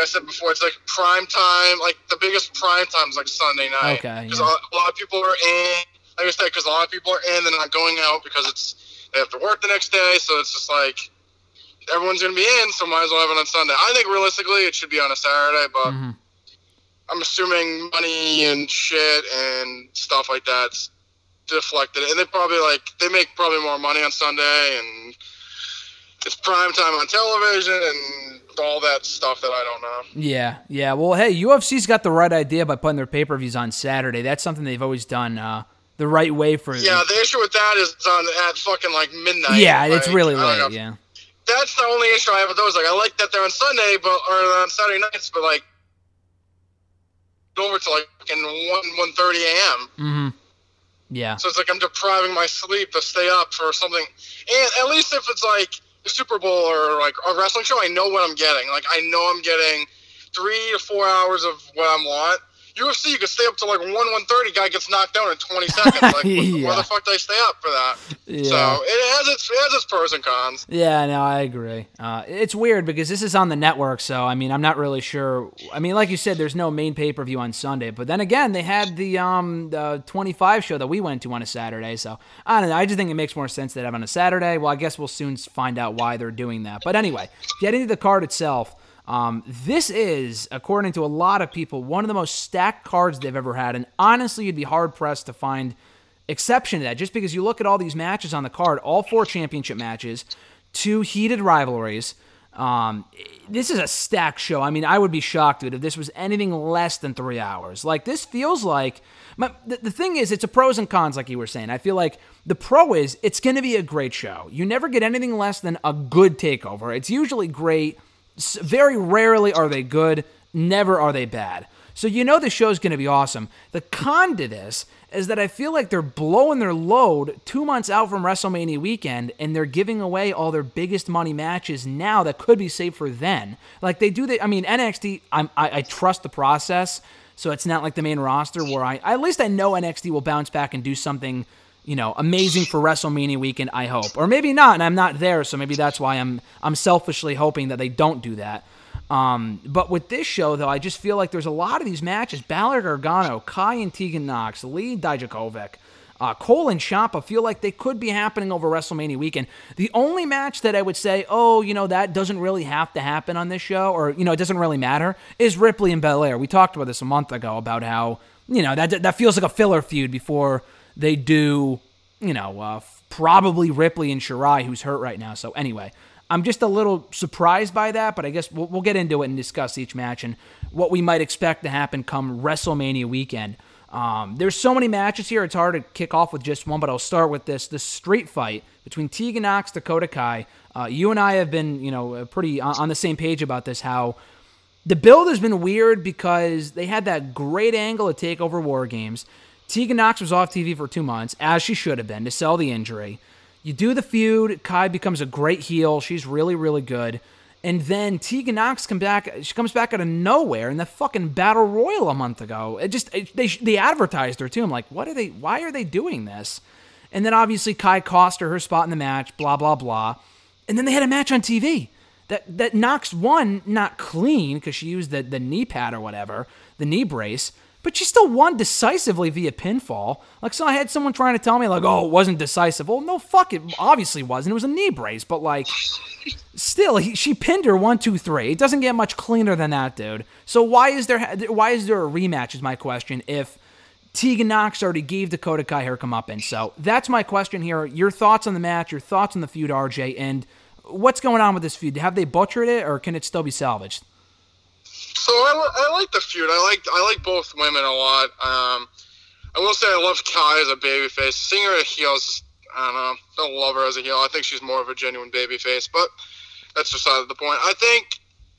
I said before, it's like prime time. Like the biggest prime time is like Sunday night. Okay. Because a lot of people are in. Like I said, because a lot of people are in, they're not going out because they have to work the next day. So it's just like. everyone's going to be in, so might as well have it on Sunday. I think realistically it should be on a Saturday, but I'm assuming money and shit and stuff like that's deflected. And they probably, like, they make probably more money on Sunday, and it's prime time on television and all that stuff that I don't know. Yeah. Well, hey, UFC's got the right idea by putting their pay-per-views on Saturday. That's something they've always done the right way for. Yeah, the issue with that is it's on at fucking, like, midnight. Yeah, like, it's really late, yeah. That's the only issue I have with those. Like, I like that they're on Sunday, but or on Saturday nights, but, like, over to, like, fucking 1:30 a.m. Mm-hmm. Yeah. So it's like I'm depriving my sleep to stay up for something. And at least if it's, like, the Super Bowl or, like, a wrestling show, I know what I'm getting. Like, I know I'm getting 3 to 4 hours of what I want. UFC, you could stay up to, like, 1:30, guy gets knocked out in 20 seconds. Like, why the fuck did I stay up for that? Yeah. So it has its pros and cons. Yeah, no, I agree. It's weird because this is on the network, so, I mean, I'm not really sure. I mean, like you said, there's no main pay-per-view on Sunday, but then again, they had the 25 show that we went to on a Saturday, so I don't know. I just think it makes more sense to have on a Saturday. Well, I guess we'll soon find out why they're doing that. But anyway, getting to the card itself, this is, according to a lot of people, one of the most stacked cards they've ever had, and honestly, you'd be hard-pressed to find exception to that, just because you look at all these matches on the card, all 4 championship matches, 2 heated rivalries. This is a stacked show. I mean, I would be shocked, dude, if this was anything less than 3 hours. Like, this feels like... The thing is, it's a pros and cons, like you were saying. I feel like the pro is, it's going to be a great show. You never get anything less than a good takeover. It's usually great. Very rarely are they good, never are they bad. So you know the show's going to be awesome. The con to this is that I feel like they're blowing their load 2 months out from WrestleMania weekend, and they're giving away all their biggest money matches now that could be saved for then. Like they do, I mean, NXT, I trust the process, so it's not like the main roster where at least I know NXT will bounce back and do something, you know, amazing for WrestleMania weekend, I hope. Or maybe not, and I'm not there, so maybe that's why I'm selfishly hoping that they don't do that. But with this show, though, I just feel like there's a lot of these matches. Balor, Gargano, Kai and Tegan Nox, Lee, Dijakovic, Cole and Ciampa feel like they could be happening over WrestleMania weekend. The only match that I would say, oh, you know, that doesn't really have to happen on this show, or, you know, it doesn't really matter, is Ripley and Belair. We talked about this a month ago about how, you know, that feels like a filler feud before they do, you know, probably Ripley and Shirai, who's hurt right now. So anyway, I'm just a little surprised by that, but I guess we'll get into it and discuss each match and what we might expect to happen come WrestleMania weekend. There's so many matches here, it's hard to kick off with just one, but I'll start with this. The street fight between Tegan Nox, Dakota Kai. You and I have been, you know, pretty on the same page about this, how the build has been weird because they had that great angle at TakeOver War Games. Tegan Nox was off TV for 2 months, as she should have been, to sell the injury. You do the feud, Kai becomes a great heel, she's really, really good, and then Tegan Nox comes back out of nowhere in the fucking Battle Royal a month ago. They advertised her too. I'm like, why are they doing this? And then obviously Kai cost her spot in the match, blah, blah, blah. And then they had a match on TV that Nox won, not clean, because she used the knee pad or whatever, the knee brace, but she still won decisively via pinfall. Like, so I had someone trying to tell me, like, oh, it wasn't decisive. Well, no, fuck, it obviously wasn't. It was a knee brace, but, like, still, she pinned her 1, 2, 3. It doesn't get much cleaner than that, dude. So why is there a rematch is my question, if Tegan Nox already gave Dakota Kai her comeuppance. So that's my question here. Your thoughts on the match, your thoughts on the feud, RJ, and what's going on with this feud? Have they butchered it, or can it still be salvaged? So I like the feud. I like both women a lot. I will say I love Kai as a babyface. Seeing her as a heel is just, I don't know. Don't love her as a heel. I think she's more of a genuine babyface, but that's beside the point. I think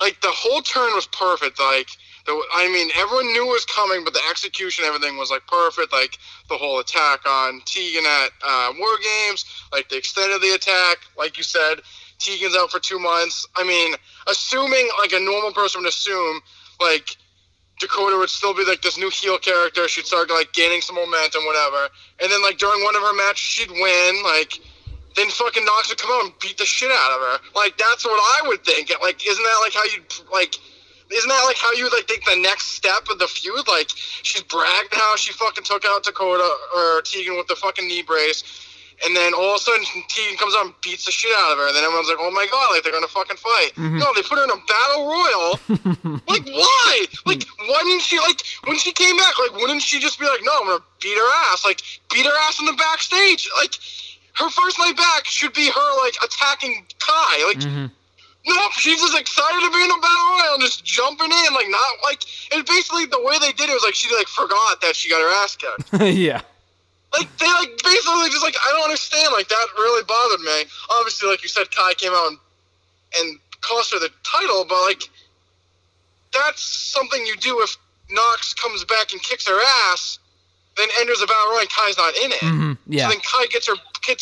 like the whole turn was perfect. Like everyone knew it was coming, but the execution, everything was like perfect. Like the whole attack on Tegan at War Games, like the extent of the attack, like you said. Tegan's out for 2 months. I mean, assuming, like, a normal person would assume, like, Dakota would still be, like, this new heel character. She'd start, like, gaining some momentum, whatever. And then, like, during one of her matches, she'd win. Like, then fucking Nox would come out and beat the shit out of her. Like, that's what I would think. Like, isn't that, like, how you'd, like... Isn't that, like, how you would, like, think the next step of the feud? Like, she's bragging how she fucking took out Dakota or Tegan with the fucking knee brace. And then all of a sudden, Tegan comes out and beats the shit out of her. And then everyone's like, oh my God, like, they're going to fucking fight. Mm-hmm. No, they put her in a battle royal. Like, why? Like, why didn't she, like, when she came back, like, wouldn't she just be like, no, I'm going to beat her ass. Like, beat her ass in the backstage. Like, her first night back should be her, like, attacking Kai. Like, mm-hmm. Nope, she's just excited to be in a battle royal and just jumping in. Like, not, like, and basically the way they did it was, like, she, like, forgot that she got her ass kicked. Yeah. Like, they, like, basically just, like, I don't understand. Like, that really bothered me. Obviously, like you said, Kai came out and cost her the title, but, like, that's something you do if Nox comes back and kicks her ass, then enters the battle royal and Kai's not in it. Mm-hmm. Yeah. So then Kai gets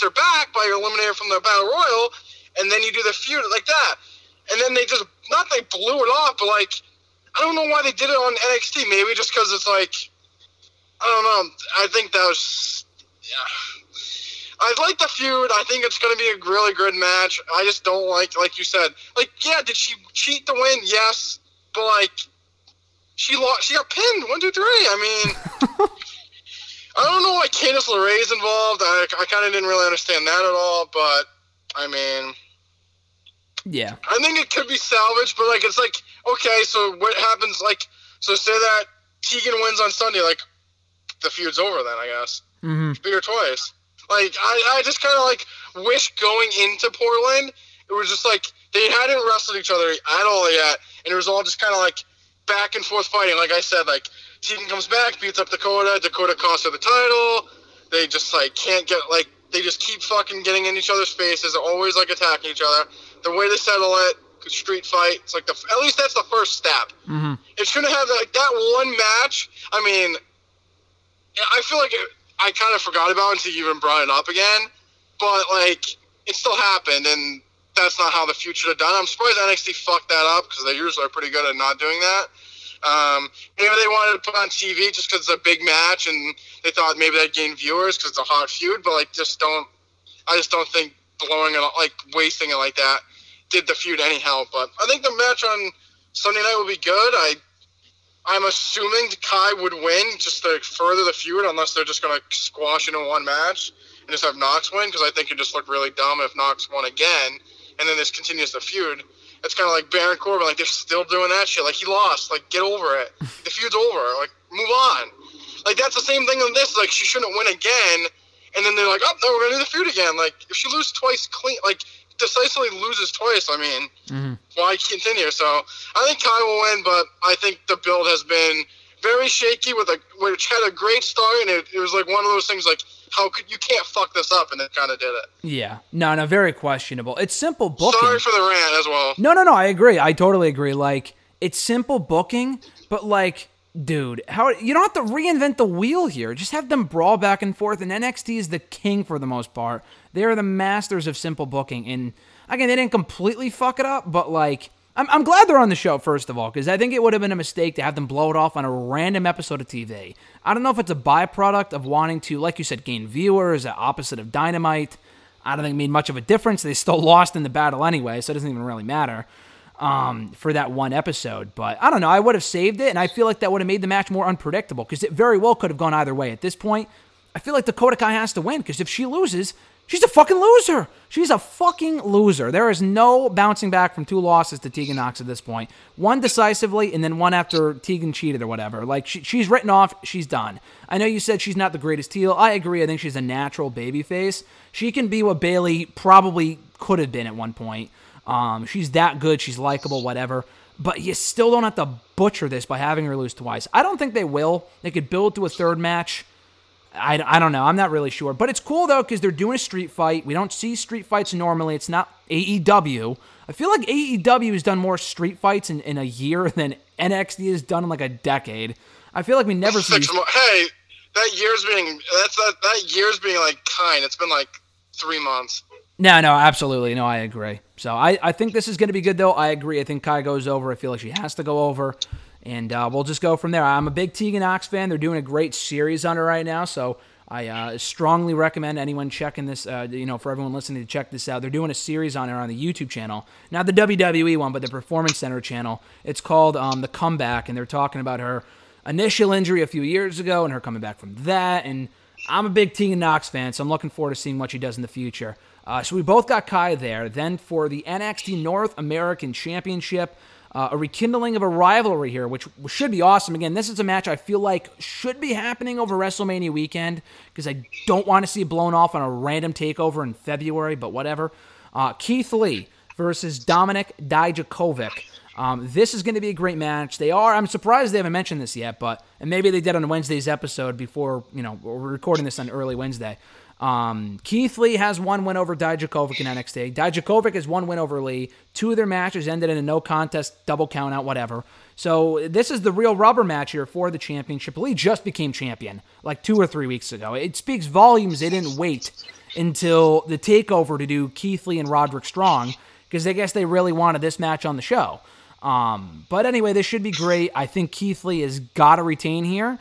her back by eliminating her from the battle royal, and then you do the feud like that. And then they just, not they blew it off, but, like, I don't know why they did it on NXT. Maybe just because it's, like, I don't know. I think that was... Yeah. I like the feud. I think it's going to be a really good match. I just don't like you said. Like, yeah, did she cheat to win? Yes. But, like, she lost. She got pinned. 1, 2, 3. I mean... I don't know why Candice LeRae's involved. I kind of didn't really understand that at all. But, I mean... Yeah. I think it could be salvaged, but, like, it's like, okay, so what happens, like... So say that Tegan wins on Sunday, like... the feud's over then, I guess. Mm-hmm. Bigger toys. Like, I just kind of, like, wish going into Portland, it was just, like, they hadn't wrestled each other at all yet, and it was all just kind of, like, back and forth fighting. Like I said, like, Tegan comes back, beats up Dakota, Dakota costs her the title, they just, like, can't get, like, they just keep fucking getting in each other's faces, always, like, attacking each other. The way they settle it, street fight, it's, like, at least that's the first step. Mm-hmm. It shouldn't have, like, that one match, I mean... I feel like I kind of forgot about it until you even brought it up again, but, like, it still happened, and that's not how the feud should have done. I'm surprised NXT fucked that up, because they usually are pretty good at not doing that. Maybe they wanted to put on TV just because it's a big match, and they thought maybe that'd gain viewers because it's a hot feud, but, like, I just don't think blowing it, like, wasting it like that did the feud any help. But I think the match on Sunday night will be good. I'm assuming Kai would win just to further the feud, unless they're just going to squash it in one match and just have Nox win, because I think it just looked really dumb if Nox won again, and then this continues the feud. It's kind of like Baron Corbin, like, they're still doing that shit. Like, he lost. Like, get over it. The feud's over. Like, move on. Like, that's the same thing on this. Like, she shouldn't win again, and then they're like, oh, no, we're going to do the feud again. Like, if she loses twice clean, like, decisively loses twice, I mean, why continue? So I think Kai will win, but I think the build has been very shaky, which had a great start, and it was like one of those things, like, how could you can't fuck this up, and it kind of did it. Yeah, no, very questionable. It's simple booking. Sorry for the rant as well. No, I agree. I totally agree. Like, it's simple booking, but, like, dude, how you don't have to reinvent the wheel here. Just have them brawl back and forth, and NXT is the king for the most part. They are the masters of simple booking, and again, they didn't completely fuck it up, but, like, I'm glad they're on the show, first of all, because I think it would have been a mistake to have them blow it off on a random episode of TV. I don't know if it's a byproduct of wanting to, like you said, gain viewers, the opposite of Dynamite. I don't think it made much of a difference. They still lost in the battle anyway, so it doesn't even really matter. For that one episode, but I don't know, I would have saved it, and I feel like that would have made the match more unpredictable, because it very well could have gone either way. At this point, I feel like Dakota Kai has to win, because if she loses, she's a fucking loser. She's a fucking loser. There is no bouncing back from two losses to Tegan Nox at this point. One decisively, and then one after Tegan cheated or whatever. Like, she's written off, she's done. I know you said she's not the greatest heel. I agree, I think she's a natural babyface. She can be what Bayley probably could have been at one point. She's that good, she's likable, whatever, but you still don't have to butcher this by having her lose twice. I don't think they will. They could build to a third match. I don't know, I'm not really sure, but it's cool though, because they're doing a street fight. We don't see street fights normally. It's not AEW. I feel like AEW has done more street fights in a year than NXT has done in like a decade. I feel like we never see... Hey, that year's being like kind. It's been like 3 months. No, absolutely. No, I agree. So I think this is going to be good, though. I agree. I think Kai goes over. I feel like she has to go over, and we'll just go from there. I'm a big Tegan Nox fan. They're doing a great series on her right now, so I strongly recommend anyone checking this, for everyone listening to check this out. They're doing a series on her on the YouTube channel. Not the WWE one, but the Performance Center channel. It's called The Comeback, and they're talking about her initial injury a few years ago and her coming back from that, and I'm a big Tegan Nox fan, so I'm looking forward to seeing what she does in the future. So we both got Kai there. Then for the NXT North American Championship, a rekindling of a rivalry here, which should be awesome. Again, this is a match I feel like should be happening over WrestleMania weekend because I don't want to see it blown off on a random takeover in February, but whatever. Keith Lee versus Dominic Dijakovic. This is going to be a great match. They are. I'm surprised they haven't mentioned this yet, but and maybe they did on Wednesday's episode before, you know, we're recording this on early Wednesday. Keith Lee has one win over Dijakovic in NXT. Dijakovic has one win over Lee. Two of their matches ended in a no contest, double count out, whatever. So this is the real rubber match here for the championship. Lee just became champion like 2 or 3 weeks ago. It speaks volumes. They didn't wait until the takeover to do Keith Lee and Roderick Strong because I guess they really wanted this match on the show. But anyway, this should be great. I think Keith Lee has got to retain here.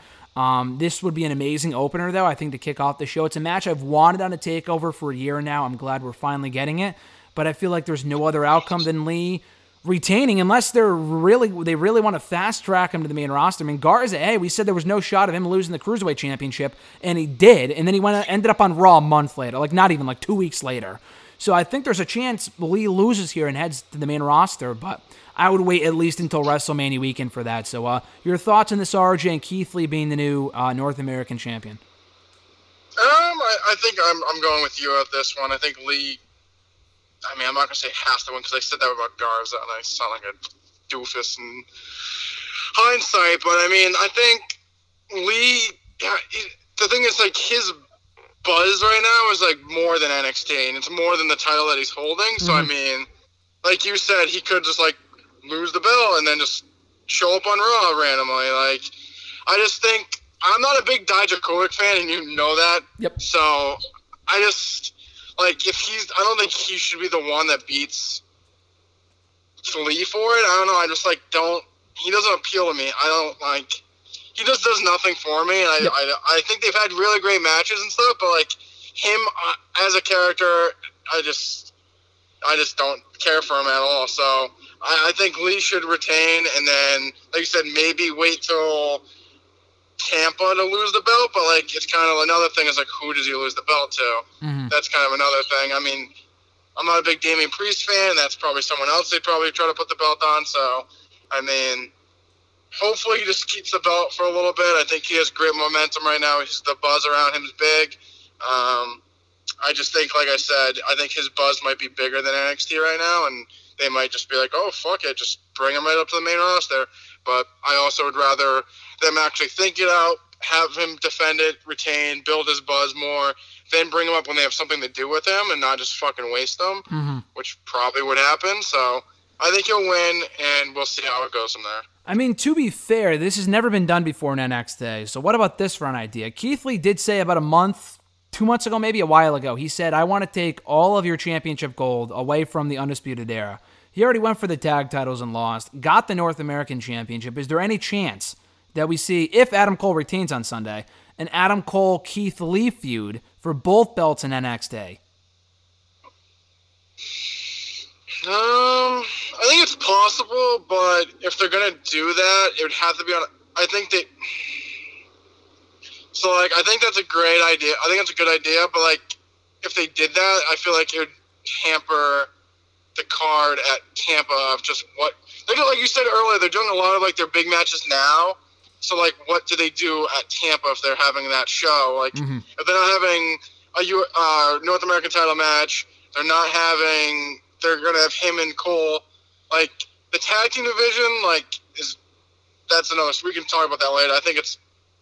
This would be an amazing opener, though, I think, to kick off the show. It's a match I've wanted on a takeover for a year now. I'm glad we're finally getting it, but I feel like there's no other outcome than Lee retaining, unless they really want to fast track him to the main roster. I mean, Garza, hey, we said there was no shot of him losing the Cruiserweight Championship, and he did, and then he ended up on Raw a month later, like not even like 2 weeks later. So I think there's a chance Lee loses here and heads to the main roster, but I would wait at least until WrestleMania weekend for that. So your thoughts on this, RJ, and Keith Lee being the new North American champion? I think I'm going with you on this one. I think Lee, I mean, I'm not going to say has to win because I said that about Garza, and I sound like a doofus in hindsight. But, I mean, I think Lee, yeah, the thing is, like, his buzz right now is, like, more than NXT, and it's more than the title that he's holding. Mm-hmm. So, I mean, like you said, he could just, like, lose the belt and then just show up on Raw randomly. Like, I just think I'm not a big Dijakovic fan, and you know that. Yep. So I just like I don't think he should be the one that beats Lee for it. I don't know. I just like don't. He doesn't appeal to me. I don't like. He just does nothing for me. Yep. I think they've had really great matches and stuff, but like him as a character, I just don't care for him at all. So I think Lee should retain, and then, like you said, maybe wait till Ciampa to lose the belt. But like, it's kind of another thing is like, who does he lose the belt to? Mm-hmm. That's kind of another thing. I mean, I'm not a big Damian Priest fan. That's probably someone else they probably try to put the belt on. So, I mean, hopefully he just keeps the belt for a little bit. I think he has great momentum right now. The buzz around him is big. I just think, like I said, I think his buzz might be bigger than NXT right now, and they might just be like, oh, fuck it, just bring him right up to the main roster. But I also would rather them actually think it out, have him defend it, retain, build his buzz more, then bring him up when they have something to do with him and not just fucking waste them, mm-hmm. which probably would happen. So I think he'll win, and we'll see how it goes from there. I mean, to be fair, this has never been done before in NXT. So what about this for an idea? Keith Lee did say about 2 months ago, maybe a while ago, he said, I want to take all of your championship gold away from the Undisputed Era. He already went for the tag titles and lost, got the North American Championship. Is there any chance that we see, if Adam Cole retains on Sunday, an Adam Cole-Keith Lee feud for both belts in NXT? I think it's possible, but if they're going to do that, it would have to be on... So, like, I think that's a great idea. I think that's a good idea, but, like, if they did that, I feel like it would hamper the card at Ciampa of just what... Like you said earlier, they're doing a lot of, like, their big matches now. So, like, what do they do at Ciampa if they're having that show? Like, mm-hmm. if they're not having a North American title match, they're going to have him and Cole. Like, the tag team division, like, that's another... We can talk about that later. I think it's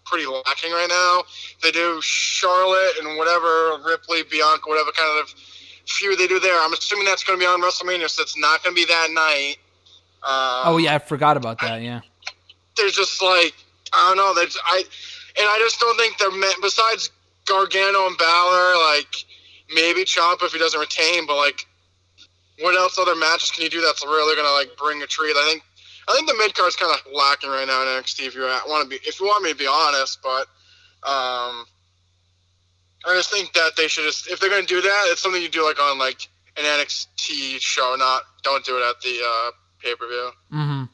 pretty lacking right now. They do Charlotte and whatever, Ripley, Bianca, whatever kind of feud they do there. I'm assuming that's going to be on WrestleMania, so it's not going to be that night. Oh, yeah, I forgot about that, yeah. There's just like, I don't know. And I just don't think they're meant, besides Gargano and Balor, like maybe Ciampa if he doesn't retain, but like what else other matches can you do that's really going to like bring a treat? I think the mid card's kind of lacking right now in NXT. If you want me to be honest, but I just think that they should just, if they're going to do that, it's something you do like on like an NXT show. Don't do it at the pay per view. Mm-hmm.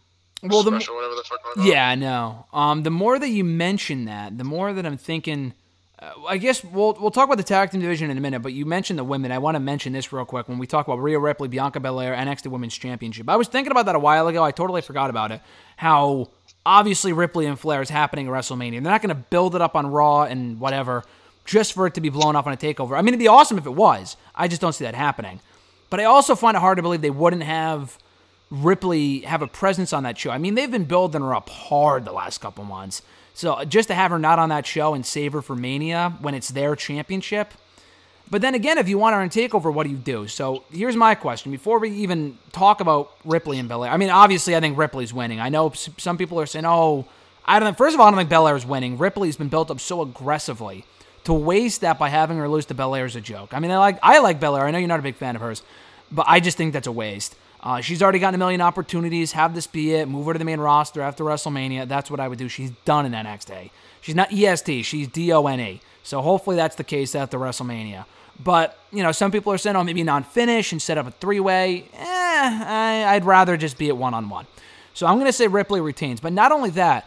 Well, special, whatever the fuck. Yeah, I know. The more that you mention that, the more that I'm thinking I guess we'll talk about the tag team division in a minute, but you mentioned the women. I want to mention this real quick when we talk about Rhea Ripley, Bianca Belair, NXT Women's Championship. I was thinking about that a while ago. I totally forgot about it. How obviously Ripley and Flair is happening at WrestleMania. They're not going to build it up on Raw and whatever just for it to be blown up on a takeover. I mean, it'd be awesome if it was. I just don't see that happening. But I also find it hard to believe they wouldn't have Ripley have a presence on that show. I mean, they've been building her up hard the last couple months. So just to have her not on that show and save her for Mania when it's their championship. But then again, if you want her in TakeOver, what do you do? So here's my question. Before we even talk about Ripley and Belair, I mean, obviously I think Ripley's winning. I know some people are saying, first of all, I don't think Belair's winning. Ripley's been built up so aggressively. To waste that by having her lose to Belair is a joke. I mean, I like Belair. I know you're not a big fan of hers, but I just think that's a waste. She's already gotten a million opportunities. Have this be it. Move her to the main roster after WrestleMania. That's what I would do. She's done in NXT. She's not EST. She's DONE. So hopefully that's the case after WrestleMania. But, you know, some people are saying, maybe non-finish and set up a three-way. I'd rather just be at one-on-one. So I'm going to say Ripley retains. But not only that,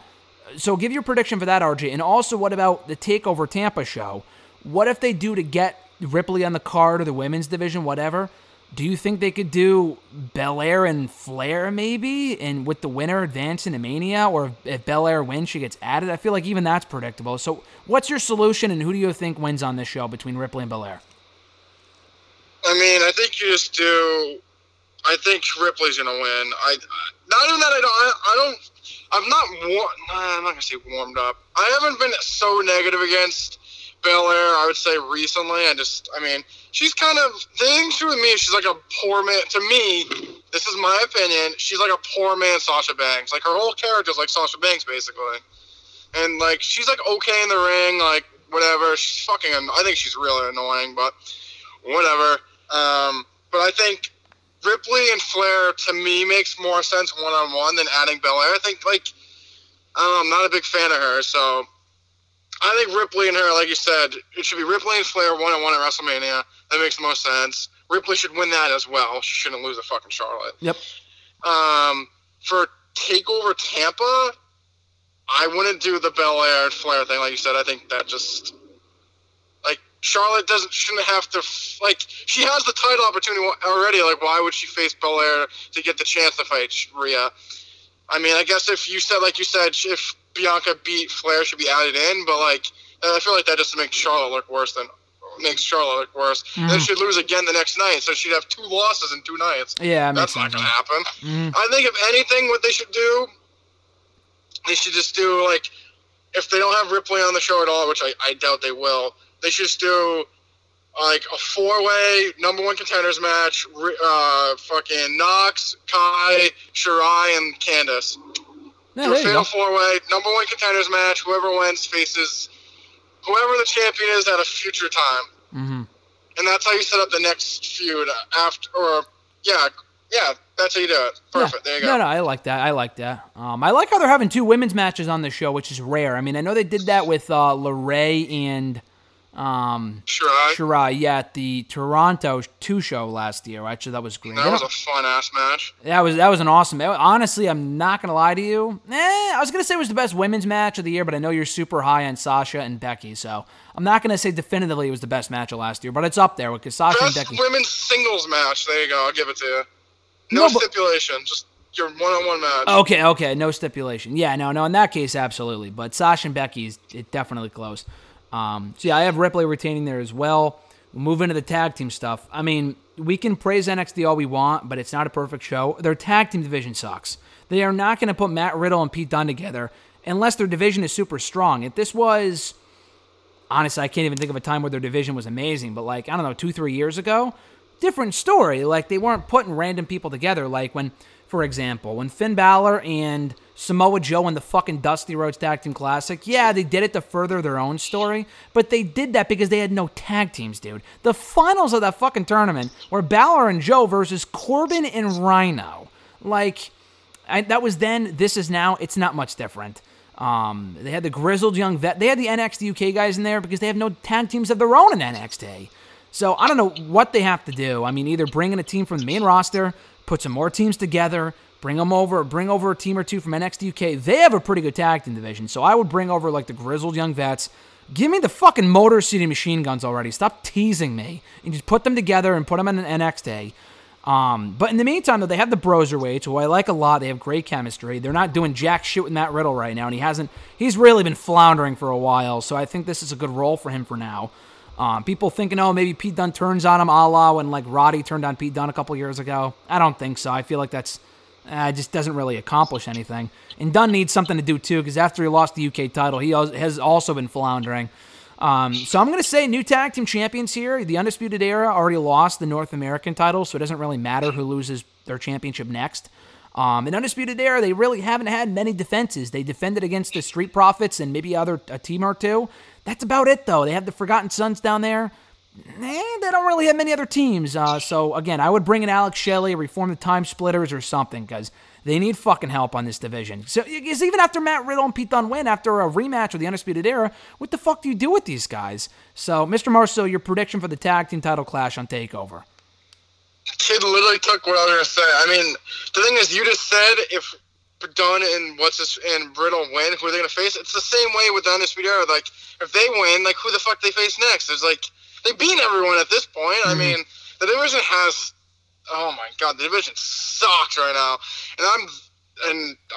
so give your prediction for that, RJ. And also, what about the TakeOver Tampa show? What if they do to get Ripley on the card or the women's division, whatever? Do you think they could do Belair and Flair maybe? And with the winner advancing to Mania? Or if Belair wins, she gets added? I feel like even that's predictable. So what's your solution and who do you think wins on this show between Ripley and Belair? I mean, I think you just do... I think Ripley's going to win. I'm not going to say warmed up. I haven't been so negative against Belair, I would say, recently. She's kind of, the issue with me is she's like a poor man, to me, this is my opinion, she's like a poor man Sasha Banks. Like, her whole character is like Sasha Banks, basically. And, like, she's, like, okay in the ring, like, whatever. She's fucking, I think she's really annoying, but whatever. But I think Ripley and Flair, to me, makes more sense one-on-one than adding Belair. I think, I'm not a big fan of her, so I think Ripley and her, like you said, it should be Ripley and Flair one-on-one at WrestleMania. That makes the most sense. Ripley should win that as well. She shouldn't lose to fucking Charlotte. Yep. For TakeOver Tampa, I wouldn't do the Belair and Flair thing, like you said. I think that just... Charlotte shouldn't have to, she has the title opportunity already. Why would she face Belair to get the chance to fight Rhea? I mean, I guess if you said, if Bianca beat Flair, she'd be added in, but, I feel like that just makes Charlotte look worse. Mm. Then she'd lose again the next night, so she'd have two losses in 2 nights. Yeah, that's not going to happen. Mm. I think, if anything, what they should do, they should just do, if they don't have Ripley on the show at all, which I doubt they will, they should just do, a 4-way number 1 contenders match, fucking Nox, Kai, Shirai, and Candace. Yeah, do a fatal 4-way, number 1 contenders match, whoever wins faces whoever the champion is at a future time. Mm-hmm. And that's how you set up the next feud yeah, that's how you do it. Perfect. Yeah. There you go. No, I like that. I like how they're having 2 women's matches on the show, which is rare. I mean, I know they did that with LeRae and... Shirai, yeah, at the Toronto 2 show last year. Actually, that was great. That was a fun-ass match. That was an awesome... Honestly, I'm not going to lie to you. I was going to say it was the best women's match of the year, but I know you're super high on Sasha and Becky, so I'm not going to say definitively it was the best match of last year, but it's up there because Sasha and Becky... Best women's singles match. There you go. I'll give it to you. No stipulation. Just your one-on-one match. Okay. No stipulation. Yeah, no. In that case, absolutely. But Sasha and Becky is definitely close. I have Ripley retaining there as well. We'll move into the tag team stuff. I mean, we can praise NXT all we want, but it's not a perfect show. Their tag team division sucks. They are not going to put Matt Riddle and Pete Dunne together unless their division is super strong. If this was, honestly, I can't even think of a time where their division was amazing, but 2-3 years ago, different story. They weren't putting random people together. For example, when Finn Balor and Samoa Joe in the fucking Dusty Rhodes Tag Team Classic, yeah, they did it to further their own story, but they did that because they had no tag teams, dude. The finals of that fucking tournament were Balor and Joe versus Corbin and Rhino. That was then, this is now, it's not much different. They had the Grizzled Young Vet, they had the NXT UK guys in there because they have no tag teams of their own in NXT. So I don't know what they have to do. I mean, either bring in a team from the main roster, put some more teams together, bring over a team or two from NXT UK. They have a pretty good tag team division, so I would bring over the Grizzled Young Vets, Give me the fucking Motor City Machine Guns already. Stop teasing me. And just put them together and put them in an NXT. But in the meantime, though, they have the Broserweights, who I like a lot. They have great chemistry. They're not doing jack shit with Matt Riddle right now, and he's really been floundering for a while, so I think this is a good role for him for now. People thinking, oh, maybe Pete Dunne turns on him, a la when, like, Roddy turned on Pete Dunne a couple years ago. I don't think so. I feel like that's just doesn't really accomplish anything. And Dunne needs something to do, too, because after he lost the UK title, he has also been floundering. So I'm going to say new tag team champions here. The Undisputed Era already lost the North American title, so it doesn't really matter who loses their championship next. In Undisputed Era, they really haven't had many defenses. They defended against the Street Profits and maybe a team or two. That's about it, though. They have the Forgotten Sons down there. They don't really have many other teams. So, again, I would bring in Alex Shelley, reform the Time Splitters or something, because they need fucking help on this division. So, even after Matt Riddle and Pete Dunne win, after a rematch with the Undisputed Era, what the fuck do you do with these guys? So, Mr. Marceau, your prediction for the tag team title clash on TakeOver. Kid literally took what I was going to say. I mean, the thing is, you just said if Dunne and Riddle win, who are they going to face? It's the same way with the Undisputed Era. Like, if they win, like, who the fuck they face next? It's like, they beat everyone at this point. I mean, the division has... Oh, my God. The division sucks right now. And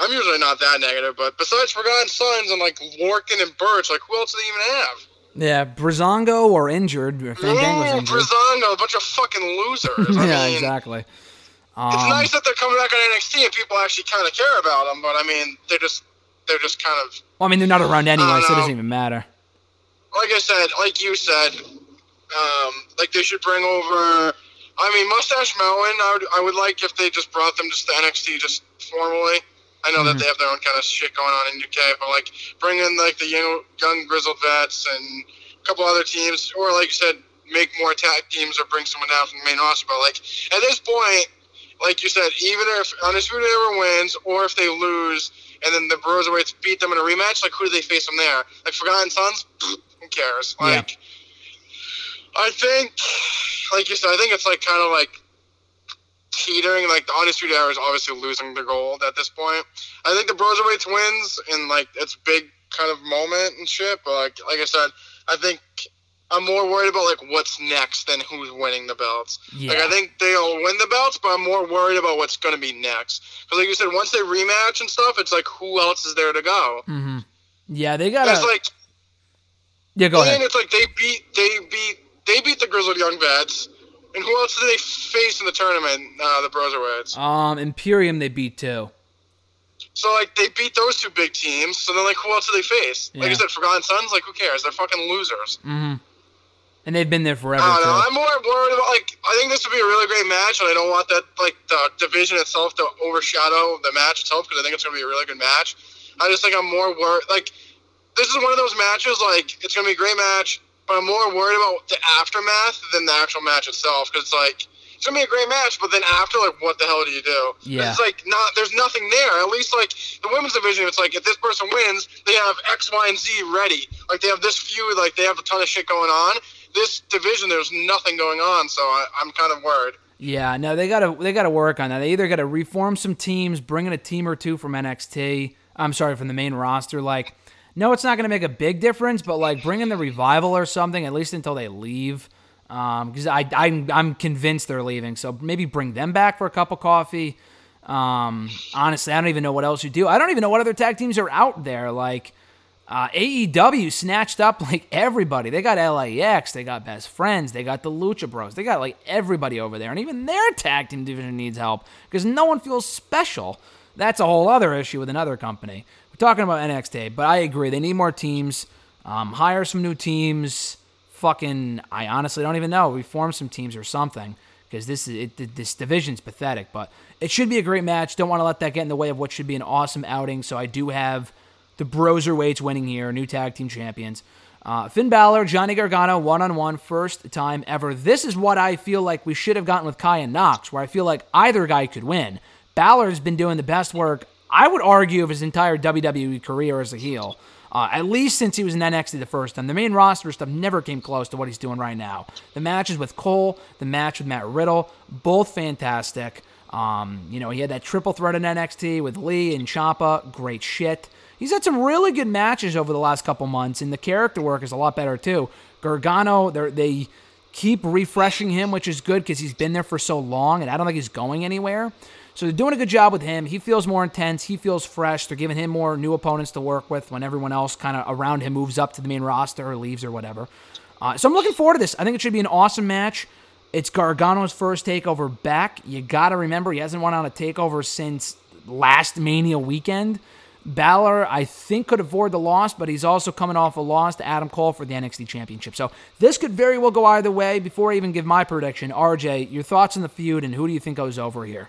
I'm usually not that negative, but besides Forgotten Sons and, like, Lorcan and Birch, like, who else do they even have? Yeah, Breezango or injured. Breezango, a bunch of fucking losers. Exactly. It's nice that they're coming back on NXT and people actually kind of care about them, but, I mean, they're just kind of... Well, I mean, they're not around anyway, so it doesn't even matter. Like I said, like you said... like they should bring over, I mean, Mustache Mountain. I would like if they just brought them just to NXT just formally. I know that they have their own kind of shit going on in UK, but like bring in like the young grizzled vets and a couple other teams, or like you said, make more tag teams or bring someone down from the main roster. But like at this point, like you said, even if Undisputed Era wins or if they lose and then the Broserweights beat them in a rematch, like who do they face from there? Like Forgotten Sons? Who cares? Like. Yeah. I think, like you said, I think it's like kind of like teetering. Like the Undisputed Era is obviously losing the gold at this point. I think the Broserweights wins and like it's big kind of moment and shit. But like I said, I think I'm more worried about like what's next than who's winning the belts. Yeah. Like I think they'll win the belts, but I'm more worried about what's going to be next. Because like you said, once they rematch and stuff, it's like who else is there to go? Mm-hmm. Yeah, they gotta. It's like yeah, go ahead. And it's like they beat the Grizzled Young Vets. And who else did they face in the tournament? The Broserweights. Imperium they beat too. So, like, they beat those two big teams. So then, like, who else did they face? Yeah. Like I said, Forgotten Sons? Like, who cares? They're fucking losers. Mm-hmm. And they've been there forever. I don't know. I'm more worried about, like, I think this would be a really great match. And I don't want that, like, the division itself to overshadow the match itself. Because I think it's going to be a really good match. I just think I'm more worried. Like, this is one of those matches, like, it's going to be a great match. But I'm more worried about the aftermath than the actual match itself. Because it's like, it's going to be a great match, but then after, like, what the hell do you do? Yeah. It's like, there's nothing there. At least, like, the women's division, it's like, if this person wins, they have X, Y, and Z ready. Like, they have this feud, like, they have a ton of shit going on. This division, there's nothing going on, so I'm kind of worried. Yeah, no, they gotta work on that. They either got to reform some teams, bring in a team or two from NXT. I'm sorry, from the main roster, like... No, it's not going to make a big difference, but, like, bring in the Revival or something, at least until they leave, because I'm convinced they're leaving. So maybe bring them back for a cup of coffee. Honestly, I don't even know what else you do. I don't even know what other tag teams are out there. Like, AEW snatched up, like, everybody. They got LAX. They got Best Friends. They got the Lucha Bros. They got, like, everybody over there. And even their tag team division needs help because no one feels special. That's a whole other issue with another company. We're talking about NXT, but I agree. They need more teams. Hire some new teams. Fucking, I honestly don't even know. Reform some teams or something because this division's pathetic. But it should be a great match. Don't want to let that get in the way of what should be an awesome outing. So I do have the Broserweights winning here, new tag team champions. Finn Balor, Johnny Gargano, one-on-one, first time ever. This is what I feel like we should have gotten with Kai and Nox, where I feel like either guy could win. Balor's been doing the best work I would argue of his entire WWE career as a heel, at least since he was in NXT the first time. The main roster stuff never came close to what he's doing right now. The matches with Cole, the match with Matt Riddle, both fantastic. You know, he had that triple threat in NXT with Lee and Ciampa. Great shit. He's had some really good matches over the last couple months, and the character work is a lot better too. Gargano, they keep refreshing him, which is good because he's been there for so long, and I don't think he's going anywhere. So they're doing a good job with him. He feels more intense. He feels fresh. They're giving him more new opponents to work with when everyone else kind of around him moves up to the main roster or leaves or whatever. So I'm looking forward to this. I think it should be an awesome match. It's Gargano's first TakeOver back. You got to remember, he hasn't won on a TakeOver since last Mania weekend. Balor, I think, could avoid the loss, but he's also coming off a loss to Adam Cole for the NXT Championship. So this could very well go either way. Before I even give my prediction, RJ, your thoughts on the feud and who do you think goes over here?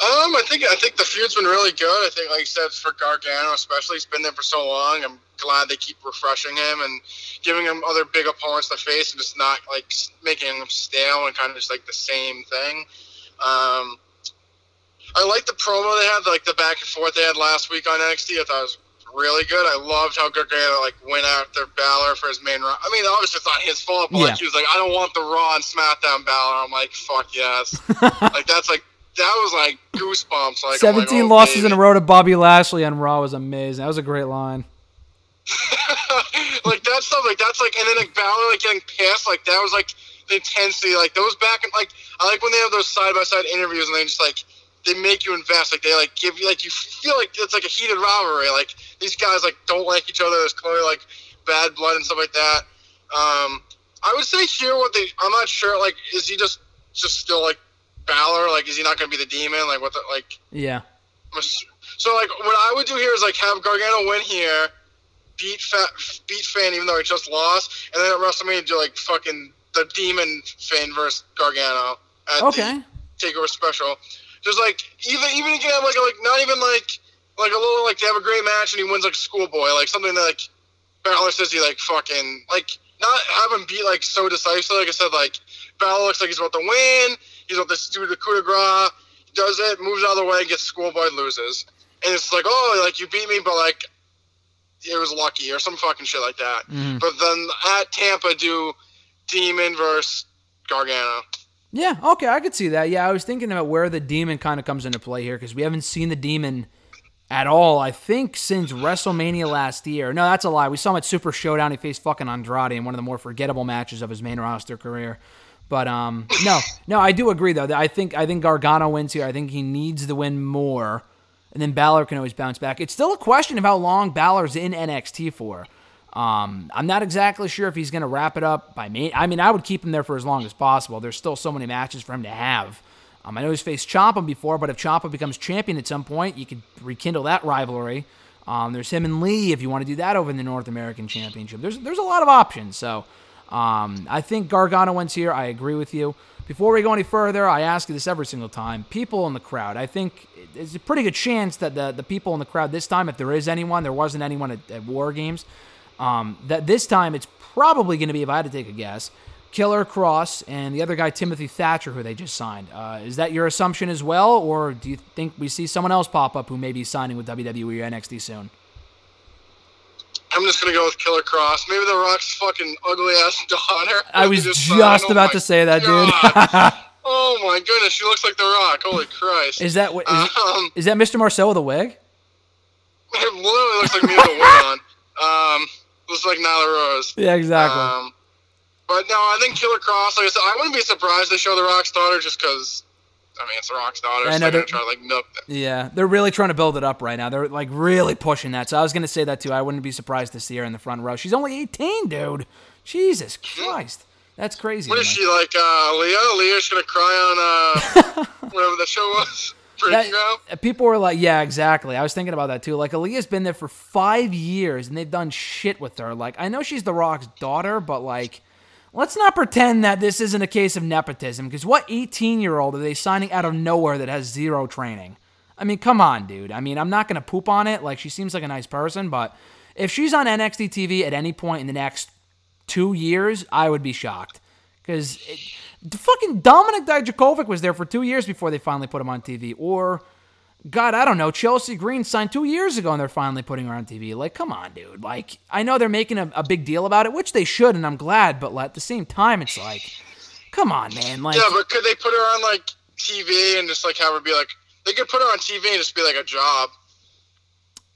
I think the feud's been really good. I think, like you said, for Gargano especially, he's been there for so long. I'm glad they keep refreshing him and giving him other big opponents to face and just not, like, making him stale and kind of just, like, the same thing. I like the promo they had, like, the back and forth they had last week on NXT. I thought it was really good. I loved how Gargano, like, went after Balor for his main Raw. I mean, obviously it's not his fault, but, like, he was like, I don't want the Raw and SmackDown Balor. I'm like, fuck yes. Like, that's, like, that was like goosebumps. Like 17 like, oh, losses baby. In a row to Bobby Lashley on Raw was amazing. That was a great line. Like that stuff, like that's like, and then like Balor like getting pissed, like that was like the intensity, like those back and like I like when they have those side by side interviews and they just like they make you invest, like they like give you like you feel like it's like a heated rivalry, like these guys like don't like each other. There's clearly like bad blood and stuff like that. I would say here what they I'm not sure like is he just still like. Balor, like, is he not going to be the demon? Like, what the, like... Yeah. So, like, what I would do here is, like, have Gargano win here, beat Finn, even though he just lost, and then at WrestleMania do, like, fucking the demon Finn versus Gargano at the TakeOver special. Just, like, even if you have, like, not even, like, a little, like, they have a great match and he wins, like, Schoolboy, like, something that, like, Balor says he, like, fucking, like, not have him beat, like, so decisively. Like I said, like, Balor looks like he's about to win. He's on this dude, the coup de grace, does it, moves out of the way, gets Schoolboy, loses. And it's like, oh, like, you beat me, but, like, it was lucky or some fucking shit like that. Mm. But then at Tampa, do Demon versus Gargano. Yeah, okay, I could see that. Yeah, I was thinking about where the Demon kind of comes into play here because we haven't seen the Demon at all, I think, since WrestleMania last year. No, that's a lie. We saw him at Super Showdown. He faced fucking Andrade in one of the more forgettable matches of his main roster career. But no, I do agree though. I think Gargano wins here. I think he needs to win more, and then Balor can always bounce back. It's still a question of how long Balor's in NXT for. I'm not exactly sure if he's going to wrap it up by May. I mean, I would keep him there for as long as possible. There's still so many matches for him to have. I know he's faced Ciampa before, but if Ciampa becomes champion at some point, you could rekindle that rivalry. There's him and Lee if you want to do that over in the North American Championship. There's a lot of options. So. I think Gargano wins here. I agree with you. Before we go any further, I ask you this every single time. People in the crowd. I think there's a pretty good chance that the people in the crowd this time, if there is anyone, there wasn't anyone at War Games, that this time it's probably going to be, if I had to take a guess, Killer Cross and the other guy, Timothy Thatcher, who they just signed. Is that your assumption as well, or do you think we see someone else pop up who may be signing with WWE or NXT soon? I'm just going to go with Killer Cross. Maybe The Rock's fucking ugly-ass daughter. I was just about to say that, dude. Oh, my goodness. She looks like The Rock. Holy Christ. Is that Mr. Marceau with a wig? It literally looks like me with a wig on. Looks like Nyla Rose. Yeah, exactly. But, no, I think Killer Cross, like I said, I wouldn't be surprised they show The Rock's daughter just because... I mean, it's The Rock's daughter, so they're going to try to, like, milk that. Yeah, they're really trying to build it up right now. They're, like, really pushing that. So I was going to say that, too. I wouldn't be surprised to see her in the front row. She's only 18, dude. Jesus Christ. That's crazy. What is she, like, Leah? Leah's going to cry on whatever the show was? People were like, yeah, exactly. I was thinking about that, too. Like, Aaliyah's been there for 5 years, and they've done shit with her. Like, I know she's The Rock's daughter, but, like... Let's not pretend that this isn't a case of nepotism, because what 18-year-old are they signing out of nowhere that has zero training? I mean, come on, dude. I mean, I'm not going to poop on it. Like, she seems like a nice person, but if she's on NXT TV at any point in the next 2 years, I would be shocked. Because fucking Dominic Dijakovic was there for 2 years before they finally put him on TV. Or, God, I don't know, Chelsea Green signed 2 years ago and they're finally putting her on TV. Like, come on, dude. Like, I know they're making a big deal about it, which they should, and I'm glad, but like, at the same time, it's like, come on, man. Like, yeah, but could they put her on, like, TV and just, like, have her be, like... They could put her on TV and just be, like, a job.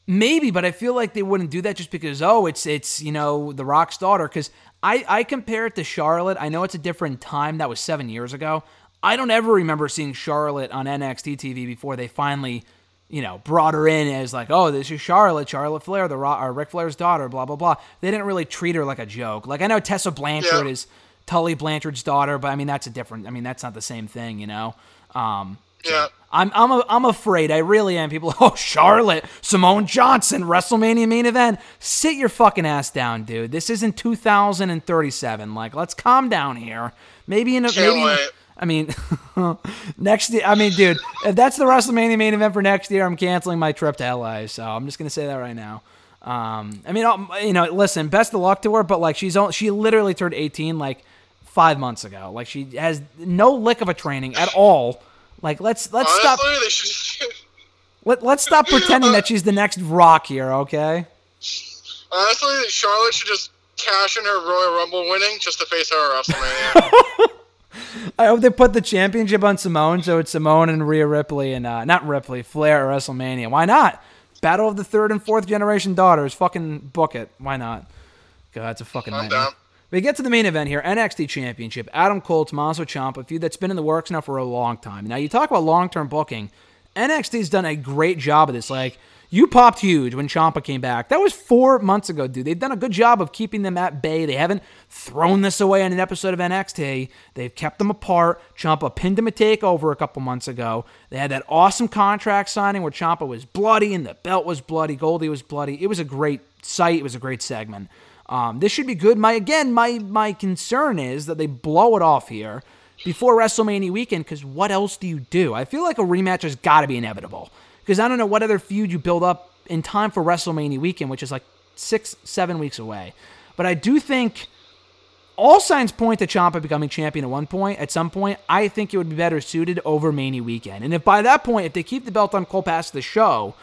Maybe, but I feel like they wouldn't do that just because, oh, it's you know, The Rock's daughter. Because I compare it to Charlotte. I know it's a different time. That was 7 years ago. I don't ever remember seeing Charlotte on NXT TV before they finally, you know, brought her in as like, oh, this is Charlotte Flair, the Rock, or Ric Flair's daughter, blah, blah, blah. They didn't really treat her like a joke. Like, I know Tessa Blanchard is Tully Blanchard's daughter, but I mean, that's a different, I mean, that's not the same thing, you know? Yeah. I'm afraid. I really am. People, oh, Charlotte, Simone Johnson, WrestleMania main event. Sit your fucking ass down, dude. This isn't 2037. Like, let's calm down here. Next year. I mean, dude, if that's the WrestleMania main event for next year, I'm canceling my trip to LA. So I'm just gonna say that right now. I mean, you know, listen, best of luck to her, but like, she literally turned 18 like 5 months ago. Like, she has no lick of a training at all. Like, let's honestly, stop. Let's stop pretending that she's the next Rock here, okay? Honestly, Charlotte should just cash in her Royal Rumble winning just to face her at WrestleMania. I hope they put the championship on Simone, so it's Simone and Rhea Ripley and Flair at WrestleMania. Why not? Battle of the third and fourth generation daughters. Fucking book it. Why not? God, that's a fucking nightmare. We get to the main event here, NXT Championship, Adam Cole, Tommaso Ciampa, a feud that's been in the works now for a long time. Now, you talk about long-term booking. NXT's done a great job of this. Like, you popped huge when Ciampa came back. That was 4 months ago, dude. They've done a good job of keeping them at bay. They haven't thrown this away on an episode of NXT. They've kept them apart. Ciampa pinned him a takeover a couple months ago. They had that awesome contract signing where Ciampa was bloody and the belt was bloody. Goldie was bloody. It was a great sight. It was a great segment. This should be good. My concern is that they blow it off here before WrestleMania weekend, because what else do you do? I feel like a rematch has got to be inevitable, because I don't know what other feud you build up in time for WrestleMania weekend, which is like 6-7 weeks away. But I do think all signs point to Ciampa becoming champion at some point. I think it would be better suited over Mania weekend. And if by that point, if they keep the belt on Cole past the show,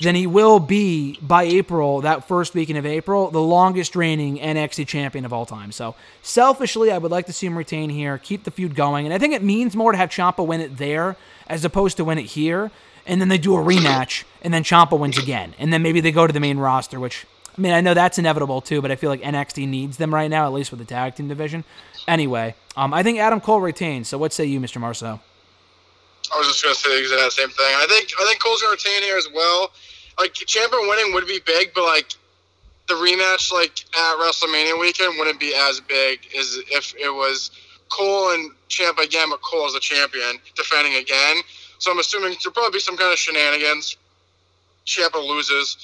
then he will be, by April, that first weekend of April, the longest reigning NXT champion of all time. So, selfishly, I would like to see him retain here, keep the feud going, and I think it means more to have Ciampa win it there as opposed to win it here, and then they do a rematch, and then Ciampa wins again, and then maybe they go to the main roster, which, I mean, I know that's inevitable too, but I feel like NXT needs them right now, at least with the tag team division. Anyway, I think Adam Cole retains, so what say you, Mr. Marceau? I was just going to say the exact same thing. I think Cole's going to retain here as well. Like, Ciampa winning would be big, but, like, the rematch, like, at WrestleMania weekend wouldn't be as big as if it was Cole and Ciampa again, but Cole as the champion, defending again. So I'm assuming there'll probably be some kind of shenanigans. Ciampa loses.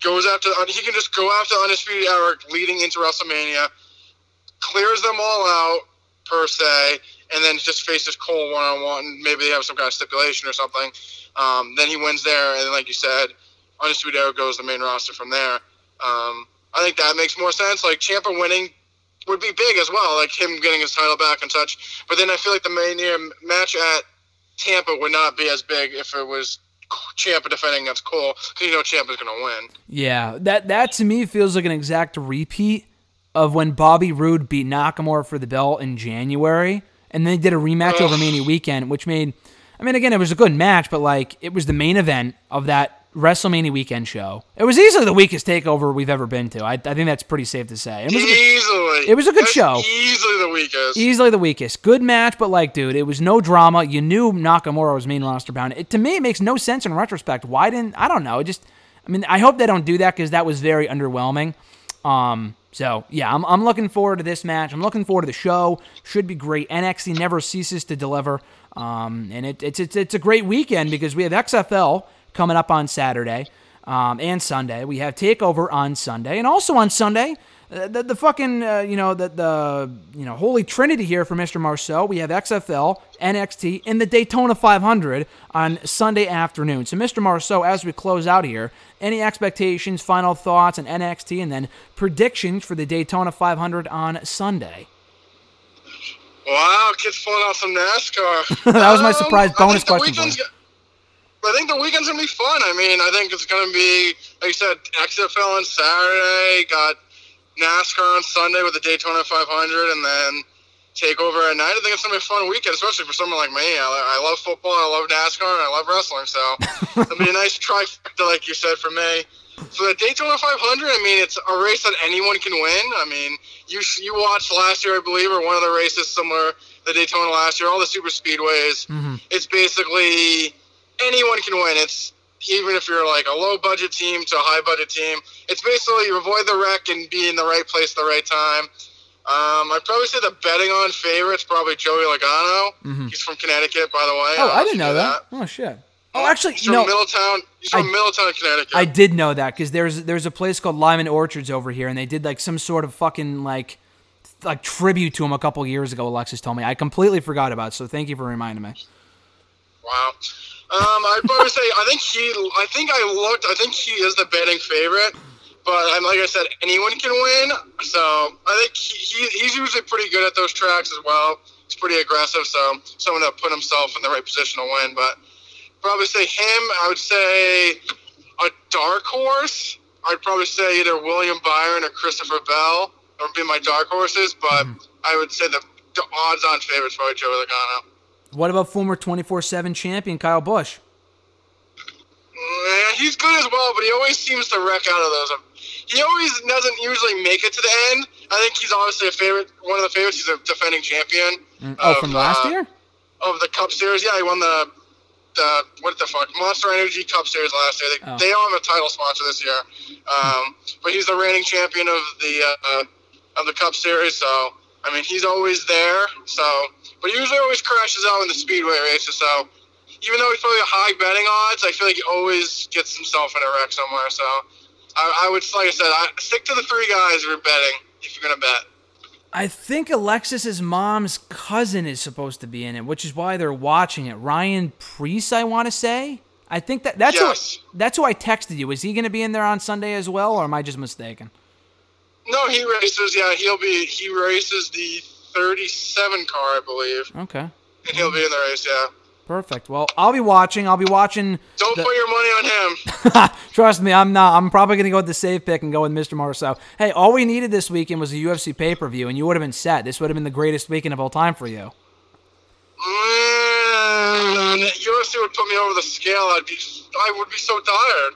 He can just go after Undisputed Era leading into WrestleMania, clears them all out, per se, and then just faces Cole one-on-one, and maybe they have some kind of stipulation or something. Then he wins there, and like you said, Undisputed Era goes to the main roster from there. I think that makes more sense. Like, Ciampa winning would be big as well, like him getting his title back and such. But then I feel like the Mania match at Tampa would not be as big if it was Ciampa defending against Cole, because you know Ciampa's going to win. Yeah, that to me feels like an exact repeat of when Bobby Roode beat Nakamura for the belt in January, and then they did a rematch over Mania weekend, which made, I mean, again, it was a good match, but, like, it was the main event of that WrestleMania weekend show. It was easily the weakest takeover we've ever been to. I think that's pretty safe to say. It was a good show. Easily the weakest. Good match, but, like, dude, it was no drama. You knew Nakamura was main roster bound. To me, it makes no sense in retrospect. Why didn't, I don't know. It just, I mean, I hope they don't do that, because that was very underwhelming. So, yeah, I'm looking forward to this match. I'm looking forward to the show. Should be great. NXT never ceases to deliver. And it's a great weekend, because we have XFL coming up on Saturday and Sunday. We have TakeOver on Sunday. And also on Sunday, the fucking, the Holy Trinity here for Mr. Marceau. We have XFL, NXT, and the Daytona 500 on Sunday afternoon. So, Mr. Marceau, as we close out here, any expectations, final thoughts on NXT, and then predictions for the Daytona 500 on Sunday? Wow, kid's pulling out some NASCAR. That was my surprise bonus question. I think the weekend's going to be fun. I mean, I think it's going to be, like you said, XFL on Saturday, got NASCAR on Sunday with the Daytona 500, and then TakeOver at night. I think it's going to be a fun weekend, especially for someone like me. I love football, I love NASCAR, and I love wrestling, so it'll be a nice trifecta, like you said, for me. So the Daytona 500, I mean, it's a race that anyone can win. I mean, you watched last year, I believe, or one of the races similar to Daytona last year, all the super speedways. Mm-hmm. It's basically anyone can win. It's even if you're like a low-budget team to a high-budget team. It's basically you avoid the wreck and be in the right place at the right time. I'd probably say the betting on favorites probably Joey Logano. Mm-hmm. He's from Connecticut, by the way. Oh, I didn't know that. Oh, shit. Oh, actually, he's no. He's from Middletown, Connecticut. I did know that because there's a place called Lyman Orchards over here, and they did like some sort of fucking like tribute to him a couple years ago. Alexis told me. I completely forgot about it, so thank you for reminding me. Wow. I'd probably say I think he is the betting favorite, but like I said, anyone can win. So I think he's usually pretty good at those tracks as well. He's pretty aggressive, so someone that put himself in the right position to win, but. Probably say him. I would say a dark horse. I'd probably say either William Byron or Christopher Bell would be my dark horses, but I would say the odds-on favorites probably Joey Logano. What about former 24/7 champion Kyle Busch? Yeah, he's good as well, but he always seems to wreck out of those. He always doesn't usually make it to the end. I think he's obviously a favorite, one of the favorites. He's a defending champion. From last year? Of the Cup Series, yeah, he won the. Monster Energy Cup Series last year. They don't have a title sponsor this year, but he's the reigning champion of the Cup Series. So I mean, he's always there. So, but he usually always crashes out in the speedway races. So even though he's probably a high betting odds, I feel like he always gets himself in a wreck somewhere. So I would, like I said, I stick to the three guys we're betting if you're gonna bet. I think Alexis's mom's cousin is supposed to be in it, which is why they're watching it. Ryan Preece, I want to say. I think that's yes. That's who I texted you. Is he going to be in there on Sunday as well, or am I just mistaken? No, he races. Yeah, he races the 37 car, I believe. Okay. And he'll be in the race. Yeah. Perfect. Well, I'll be watching. Don't put your money on him. Trust me, I'm not. I'm probably going to go with the safe pick and go with Mr. Marceau. Hey, all we needed this weekend was a UFC pay-per-view, and you would have been set. This would have been the greatest weekend of all time for you. Man, UFC would put me over the scale. I would be so tired.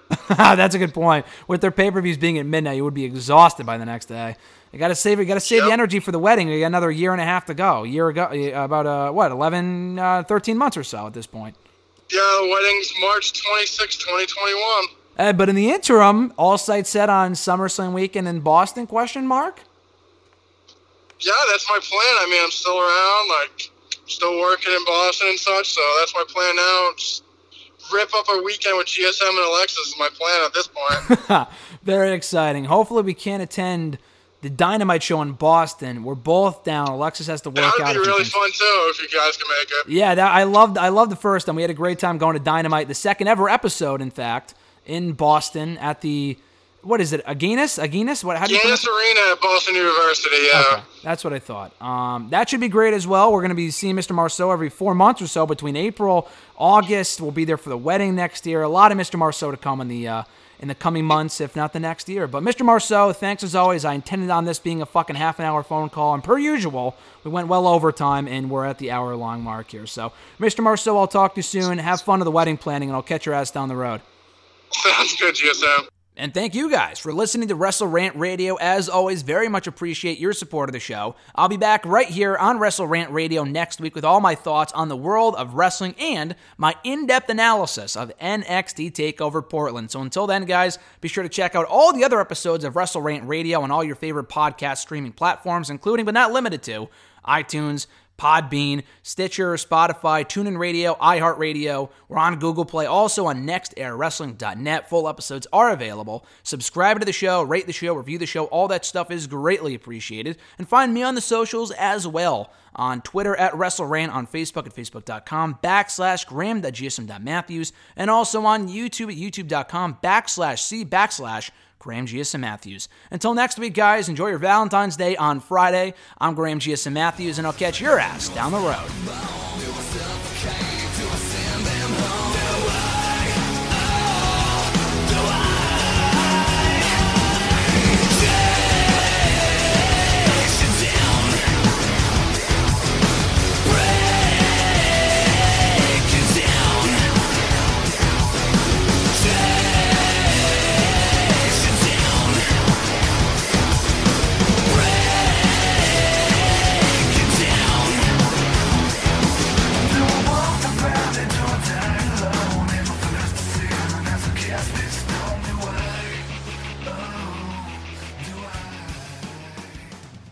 That's a good point. With their pay-per-views being at midnight, you would be exhausted by the next day. You got to save the energy for the wedding. You got another year and a half to go. About 13 months or so at this point. Yeah, the wedding's March 26, 2021. But in the interim, all sights set on SummerSlam weekend in Boston, ? Yeah, that's my plan. I mean, I'm still around, still working in Boston and such, so that's my plan now. Just rip up a weekend with GSM and Alexis is my plan at this point. Very exciting. Hopefully we can attend the Dynamite show in Boston. We're both down. Alexis has to work out. That would be really fun, too, if you guys can make it. Yeah, I loved the first time. We had a great time going to Dynamite, the second ever episode, in fact, in Boston at the, what is it, Agenus? How do you Agenus Arena at Boston University, yeah. Okay, that's what I thought. That should be great as well. We're going to be seeing Mr. Marceau every 4 months or so between April, August. We'll be there for the wedding next year. A lot of Mr. Marceau to come in the coming months, if not the next year. But Mr. Marceau, thanks as always. I intended on this being a fucking half an hour phone call, and per usual, we went well over time, and we're at the hour-long mark here. So, Mr. Marceau, I'll talk to you soon. Have fun with the wedding planning, and I'll catch your ass down the road. Sounds good, GSM. And thank you guys for listening to WrestleRant Radio. As always, very much appreciate your support of the show. I'll be back right here on WrestleRant Radio next week with all my thoughts on the world of wrestling and my in-depth analysis of NXT TakeOver Portland. So until then, guys, be sure to check out all the other episodes of WrestleRant Radio on all your favorite podcast streaming platforms, including but not limited to iTunes, Podbean, Stitcher, Spotify, TuneIn Radio, iHeartRadio. We're on Google Play, also on NextAirWrestling.net. Full episodes are available. Subscribe to the show, rate the show, review the show. All that stuff is greatly appreciated. And find me on the socials as well. On Twitter at WrestleRant, on Facebook at Facebook.com/Graham.GSM.Matthews, and also on YouTube at YouTube.com/C/Graham GSM Matthews. Until next week, guys, enjoy your Valentine's Day on Friday. I'm Graham GSM Matthews, and I'll catch your ass down the road.